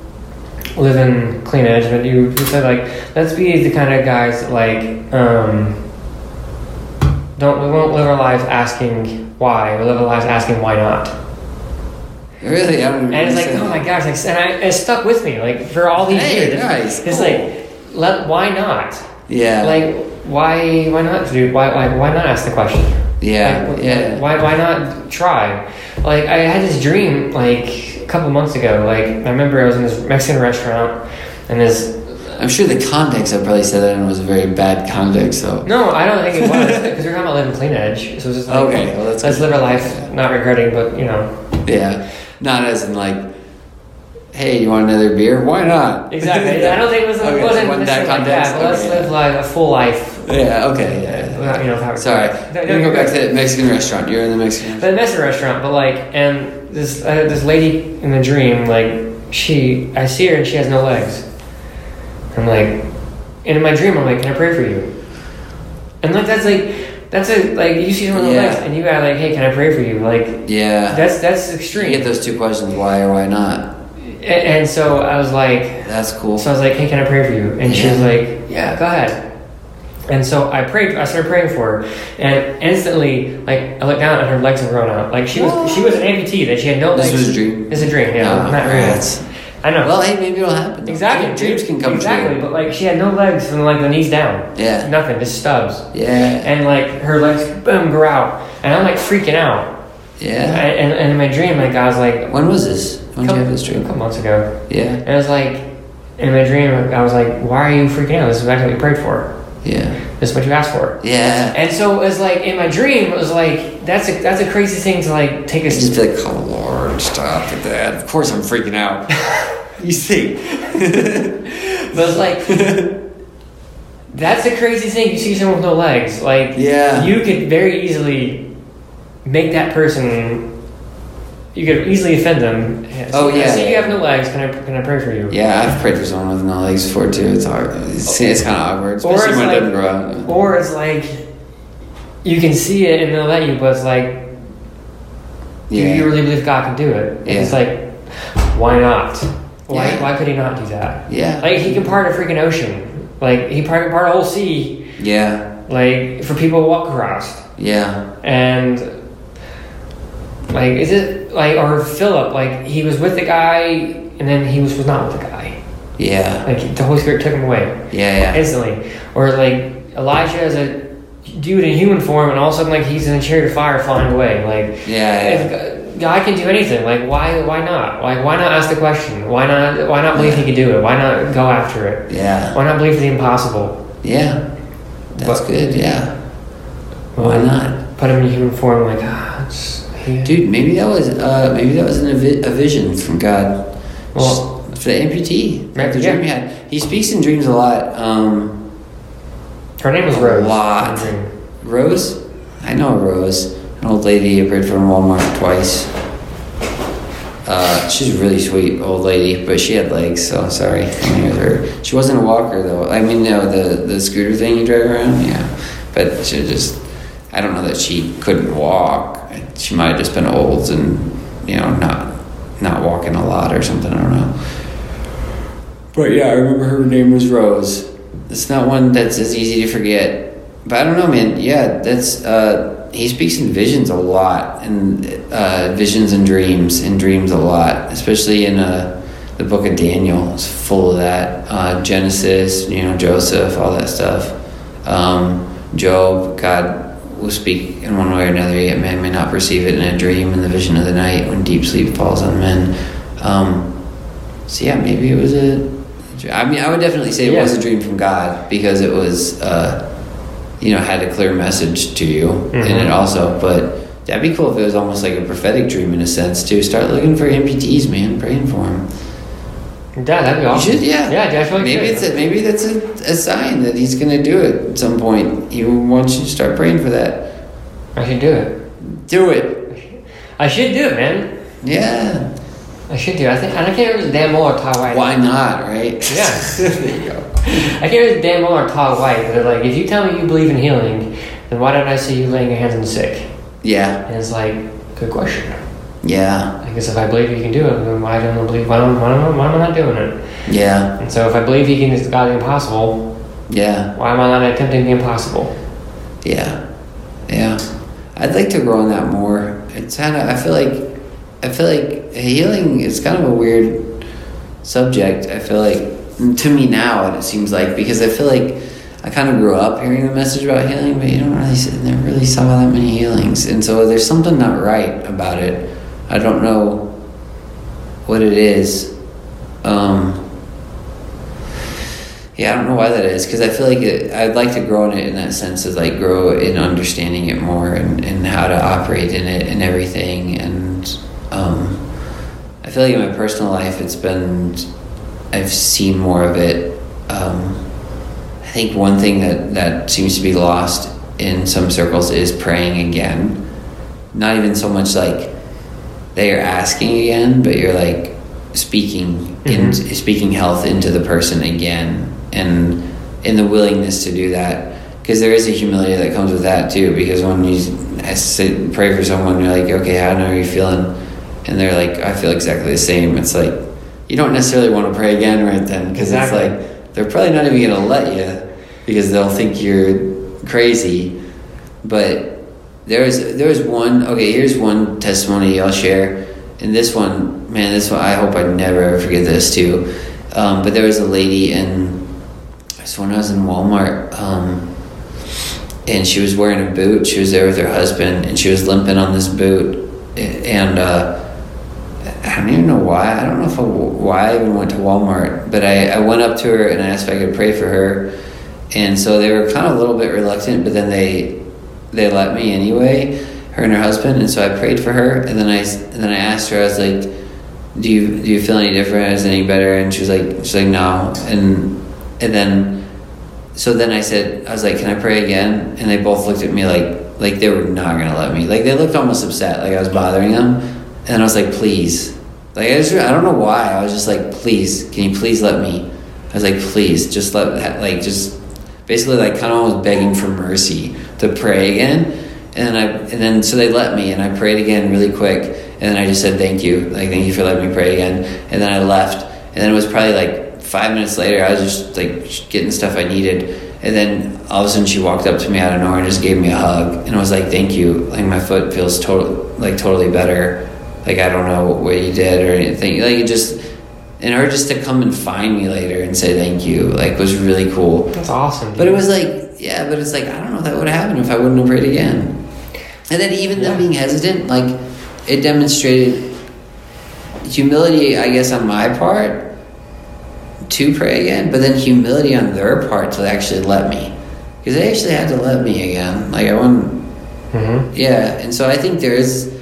living clean edge, but you, you said, like, let's be the kind of guys that, like, um, don't, we won't live our lives asking why, we'll live our lives asking why not. Really, I don't. And it's like, oh my gosh! Like, and I, it stuck with me, like for all these hey, years. Nice. It's cool. like, let, why not? Yeah. Like, why, why not, dude? Why, why, why not ask the question? Yeah, like, yeah. Like, why, why not try? Like, I had this dream, like a couple months ago. Like, I remember I was in this Mexican restaurant, and this. I'm sure the context I probably said that in was a very bad context, though. So. No, I don't think it was because we were talking about living clean edge, so it's just like, okay, well, that's let's good. live our life, yeah. not regretting, but you know. Yeah. Not as in like, hey, you want another beer? Why not? Exactly. I don't think it was like, okay, wasn't that context. Like that, but okay, let's yeah. live like a full life. Yeah. Okay. Yeah. yeah. Without, you know, sorry. Let me go back to the Mexican restaurant. You're in the Mexican. But the Mexican restaurant, but like, and this uh, this lady in the dream, like she, I see her and she has no legs. I'm like, and in my dream, I'm like, can I pray for you? And like that's like. That's a, like, you see someone on the yeah. left and you are like, hey, can I pray for you? Like, yeah. That's that's extreme. You get those two questions, why or why not? And, and so I was like... That's cool. So I was like, hey, can I pray for you? And yeah. she was like, yeah, go ahead. And so I prayed, I started praying for her. And instantly, like, I looked down and her legs were grown out. Like, she was what? she was an amputee that she had no legs. This was a dream. It's a dream, yeah. No, not really. I know. Well, hey, maybe it'll happen. Exactly. Dreams, dreams can come exactly. true. Exactly, but, like, she had no legs from, like, the knees down. Yeah. Nothing, just stubs. Yeah. And, like, her legs, boom, grew out. And I'm, like, freaking out. Yeah. And, and, and in my dream, like, I was, like... When was this? When did you have this dream? A couple months ago. Yeah. And I was, like, in my dream, I was, like, why are you freaking out? This is exactly what you prayed for. Yeah. This is what you asked for. Yeah. And so, it was, like, in my dream, it was, like, that's a, that's a crazy thing to, like, take a... Just be like, oh, Lord, stop at that. Of course I'm freaking out. You see. But it's like, that's the crazy thing. You see someone with no legs. Like, yeah. you could very easily make that person, you could easily offend them. So, oh, yeah. I see you have no legs. Can I can I pray for you? Yeah, I've prayed for someone with no legs before, too. It's hard. It's, okay. it's kind of awkward. Especially when it doesn't grow out. Or it's like, you can see it and they'll let you, but it's like, yeah. do you really believe God can do it? Yeah. It's like, why not? Why, yeah. why could he not do that? Yeah. Like, he can part a freaking ocean. Like, he part, part a whole sea. Yeah. Like, for people to walk across. Yeah. And, like, is it, like, or Philip, like, he was with the guy, and then he was, was not with the guy. Yeah. Like, the Holy Spirit took him away. Yeah, yeah. Instantly. Or, like, Elijah is a dude in human form, and all of a sudden, like, he's in a chariot of fire flying away. Like, yeah, yeah. If, God can do anything. Like, why? Why not? Like, why not ask the question? Why not? Why not believe He can do it? Why not go after it? Yeah. Why not believe the impossible? Yeah. That's but, good. Yeah. Why, why not? Put him in human form. Like, ah, oh, Yeah. Dude, maybe that was uh, maybe that was an, a vision from God. Well, for the amputee, right? The yeah. dream he had. He speaks in dreams a lot. Um, Her name was Rose. A lot. Rose? I know Rose. An old lady I prayed for in Walmart twice. Uh, she's a really sweet old lady, but she had legs, so I'm sorry. I mean, with her. She wasn't a walker, though. I mean, no, the, the scooter thing you drive around, yeah. But she just, I don't know that she couldn't walk. She might have just been old and, you know, not not walking a lot or something, I don't know. But yeah, I remember her name was Rose. It's not one that's as easy to forget. But I don't know, man. Yeah, that's... Uh, he speaks in visions a lot, and uh, visions and dreams, and dreams a lot, especially in uh, the book of Daniel. It's full of that. Uh, Genesis, you know, Joseph, all that stuff. Um, Job, God will speak in one way or another, yet man may not perceive it in a dream, in the vision of the night, when deep sleep falls on men. Um, so yeah, maybe it was a... I mean, I would definitely say it yeah. was a dream from God, because it was... Uh, you know, had a clear message to you mm-hmm. in it also, but that'd be cool if it was almost like a prophetic dream in a sense, too. Start looking for amputees, man, praying for them. Yeah, that'd be awesome. You should, yeah. Yeah, definitely. Maybe it's a, maybe that's a, a sign that he's going to do it at some point. He wants you to start praying for that. I should do it. Do it. I should do it, man. Yeah. I should do it. I think, I don't care if it was Dan Muller or Todd White. Why not, right? Yeah. There you go. I can't remember Dan Muller or Todd White, but they're like, if you tell me you believe in healing, then why don't I see you laying your hands on the sick? Yeah. And it's like, good question. Yeah. I guess if I believe you can do it, then why don't I believe, why don't, why don't, why am I not doing it? Yeah. And so if I believe you can do God the impossible, yeah. why am I not attempting the impossible? Yeah. Yeah. I'd like to grow on that more. It's kind of, I feel like, I feel like healing is kind of a weird subject. I feel like, to me now, it seems like, because I feel like I kind of grew up hearing the message about healing, but you don't really sit in there really saw that many healings, and so there's something not right about it. I don't know what it is. Um, yeah, I don't know why that is, because I feel like it, I'd like to grow in it in that sense of like grow in understanding it more and, and how to operate in it and everything. And um, I feel like in my personal life, it's been. I've seen more of it. Um, I think one thing that, that seems to be lost in some circles is praying again. Not even so much like they are asking again, but you're like speaking mm-hmm. in speaking health into the person again, and in the willingness to do that, because there is a humility that comes with that too. Because when you sit, pray for someone, you're like, okay, how are you feeling? And they're like, I feel exactly the same. It's like. You don't necessarily want to pray again right then, because exactly. it's like they're probably not even going to let you because they'll think you're crazy. But there's there's one okay. Here's one testimony I'll share, and this one, man, this one I hope I never ever forget this too. Um, but there was a lady in so when I was in Walmart, um, and she was wearing a boot. She was there with her husband, and she was limping on this boot, and. Uh, I don't even know why. I don't know if I, why I even went to Walmart, but I, I went up to her and I asked if I could pray for her. And so they were kind of a little bit reluctant, but then they they let me anyway, her and her husband. And so I prayed for her, and then I and then I asked her. I was like, "Do you do you feel any different? Is it any better?" And she was like, "She's like no." And and then so then I said, I was like, "Can I pray again?" And they both looked at me like like they were not gonna let me. Like they looked almost upset, like I was bothering them. And then I was like, "Please." Like, I just, I don't know why. I was just like, please, can you please let me? I was like, please, just let that, like, just basically, like, kind of almost begging for mercy to pray again. And I, and then, so they let me, and I prayed again really quick. And then I just said, thank you. Like, thank you for letting me pray again. And then I left. And then it was probably like five minutes later, I was just like getting stuff I needed. And then all of a sudden she walked up to me out of nowhere and just gave me a hug. And I was like, thank you. Like, my foot feels totally, like, totally better. Like, I don't know what you did or anything. Like, it just... And her just to come and find me later and say thank you, like, was really cool. That's awesome, dude. But it was like... Yeah, but it's like, I don't know if that would have happened if I wouldn't have prayed again. And then even yeah. them being hesitant, like, it demonstrated humility, I guess, on my part to pray again, but then humility on their part to actually let me. Because they actually had to let me again. Like, I wouldn't... Mm-hmm. Yeah, and so I think there is...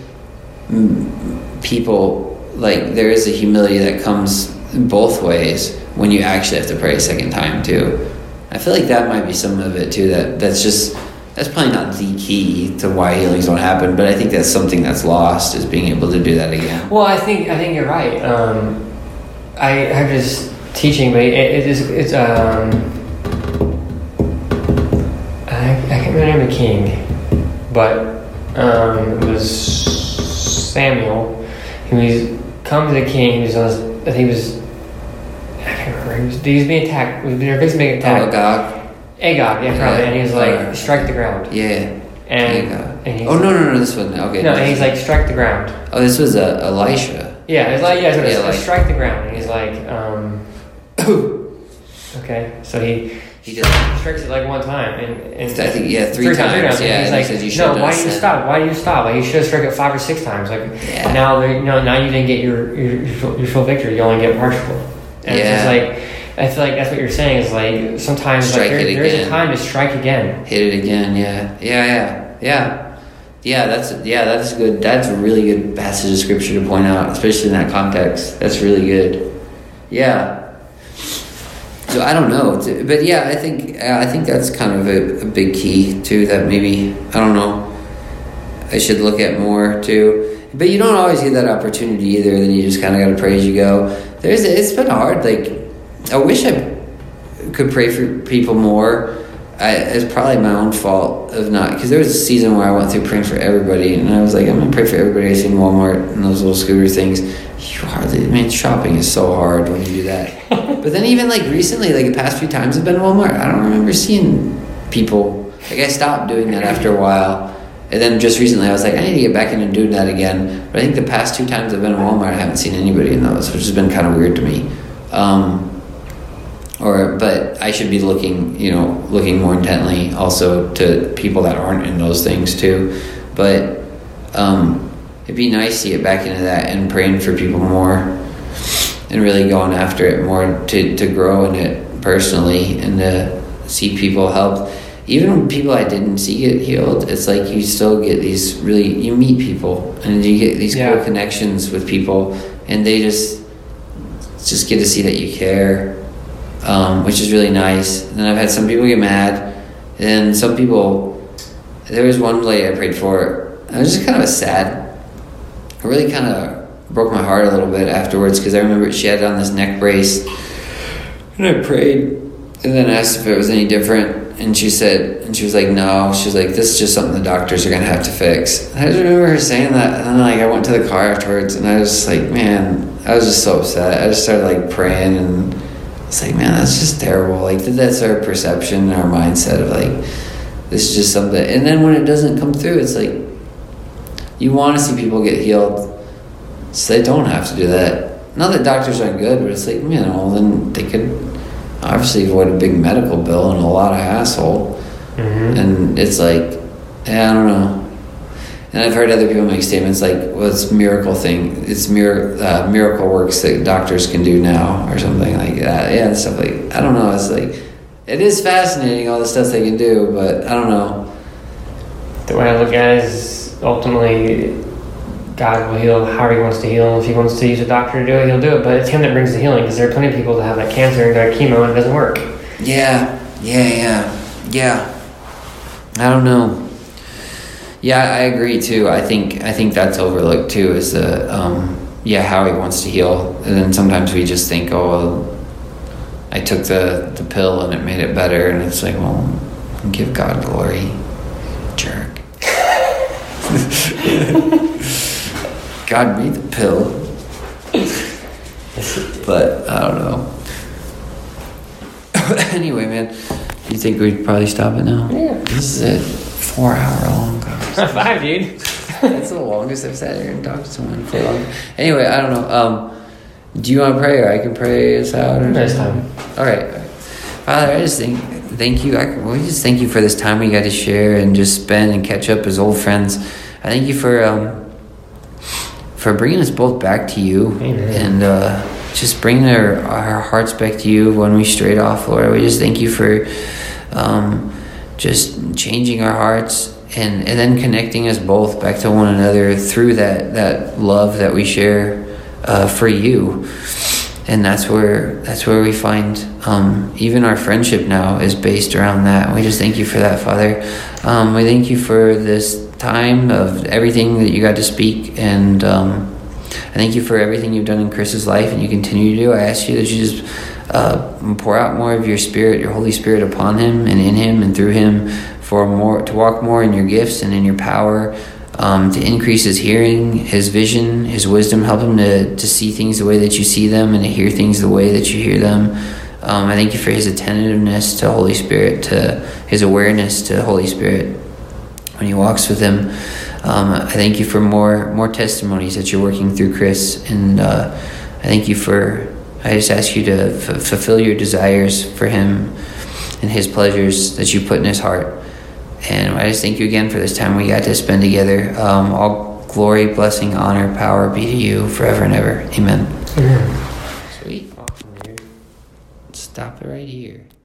people, like, there is a humility that comes both ways when you actually have to pray a second time too. I feel like that might be some of it too, that that's just, that's probably not the key to why healings don't happen, but I think that's something that's lost, is being able to do that again. Well, I think I think you're right. Um, I I was teaching, but it, it is it's um I I can't remember the king, but um, it was Samuel. He was come to the king. He was on his, I think it was. He was, he was being attacked. He was being attacked. Oh, Agog. Agog, yeah, probably. And he was like, uh, strike the ground. Yeah. And, and oh, no, no, no, this wasn't. Okay. No, and he's like, strike the ground. Oh, this was uh, Elisha. Yeah, it's like, yeah, so yeah, it's, Elisha. Strike the ground. And he's like, um, okay. So he he just strikes it like one time. And, and I think, yeah, three, three times. times three yeah, and he's and like, he no, why do you seven. stop? Why do you stop? Like, you should have struck it five or six times. Like, yeah. now, no, now you didn't get your, your, your full victory. You only get partial. And yeah. it's like, I feel like that's what you're saying, is like sometimes like, there, there's a time to strike again. Hit it again, yeah. Yeah, yeah, yeah. Yeah, that's yeah, that's good. That's a really good passage of scripture to point out, especially in that context. That's really good. Yeah. So I don't know. But yeah, I think I think that's kind of a, a big key too, that maybe, I don't know, I should look at more too. But you don't always get that opportunity either, then you just kind of got to pray as you go. There's, it's been hard. Like, I wish I could pray for people more. I, it's probably my own fault of not, because there was a season where I went through praying for everybody, and I was like, I'm gonna pray for everybody. I seen Walmart and those little scooter things. You hardly, I mean, shopping is so hard when you do that. But then even like recently, like the past few times I've been to Walmart, I don't remember seeing people. Like, I stopped doing that after a while. And then just recently I was like, I need to get back into doing that again. But I think the past two times I've been to Walmart, I haven't seen anybody in those, which has been kind of weird to me. Um, or, but I should be looking, you know, looking more intently also to people that aren't in those things too. But um, it'd be nice to get back into that and praying for people more and really going after it more to, to grow in it personally and to see people help. Even people I didn't see get healed, it's like you still get these really, you meet people and you get these yeah. cool connections with people, and they just just get to see that you care, um, which is really nice. And then I've had some people get mad, and some people, there was one lady I prayed for, I was just kind of a sad, it really kind of broke my heart a little bit afterwards, because I remember she had on this neck brace, and I prayed, and then asked if it was any different. And she said, and she was like, no. She was like, this is just something the doctors are going to have to fix. And I just remember her saying that. And then, like, I went to the car afterwards, and I was just like, man, I was just so upset. I just started, like, praying, and I was like, man, that's just terrible. Like, that's our perception and our mindset of, like, this is just something. And then when it doesn't come through, it's like, you want to see people get healed so they don't have to do that. Not that doctors aren't good, but it's like, you know, then they could obviously avoid a big medical bill and a lot of hassle. Mm-hmm. And it's like, yeah, I don't know. And I've heard other people make statements like, well, it's miracle thing. It's mir- uh, miracle works that doctors can do now or something like that. Yeah, and stuff like, I don't know. It's like, it is fascinating, all the stuff they can do, but I don't know. The way I look at it is ultimately God will heal however he wants to heal. If he wants to use a doctor to do it, he'll do it. But it's him that brings the healing, because there are plenty of people that have that cancer and got chemo and it doesn't work. Yeah, yeah, yeah, yeah. I don't know. Yeah, I agree too. I think I think that's overlooked too. Is the um, yeah how he wants to heal, and then sometimes we just think, oh, well, I took the the pill and it made it better, and it's like, well, give God glory, jerk. God made the pill. But I don't know. Anyway, man, you think we'd probably stop it now? Yeah. This is a four hour long conversation. Five, dude. That's the longest I've sat here and talked to someone for long. Anyway, I don't know. Um, do you want to pray, or I can pray us out? Or next time. All right. All right. Father, I just think, thank you. I, we just thank you for this time we got to share and just spend and catch up as old friends. I thank you for. Um, for bringing us both back to you. Amen. And uh, just bringing our, our hearts back to you when we strayed off, Lord. We just thank you for um, just changing our hearts and and then connecting us both back to one another through that that love that we share uh, for you. And that's where that's where we find um, even our friendship now is based around that. We just thank you for that, Father. Um, we thank you for this time of everything that you got to speak, and um, I thank you for everything you've done in Chris's life and you continue to do. I ask you that you just uh, pour out more of your Spirit, your Holy Spirit upon him and in him and through him, for more to walk more in your gifts and in your power. Um, to increase his hearing, his vision, his wisdom. Help him to, to see things the way that you see them and to hear things the way that you hear them. Um, I thank you for his attentiveness to Holy Spirit, to his awareness to Holy Spirit when he walks with him. Um, I thank you for more more testimonies that you're working through, Chris. And uh, I thank you for, I just ask you to f- fulfill your desires for him and his pleasures that you put in his heart. And I just thank you again for this time we got to spend together. Um, all glory, blessing, honor, power be to you forever and ever. Amen. Amen. Sweet. Stop it right here.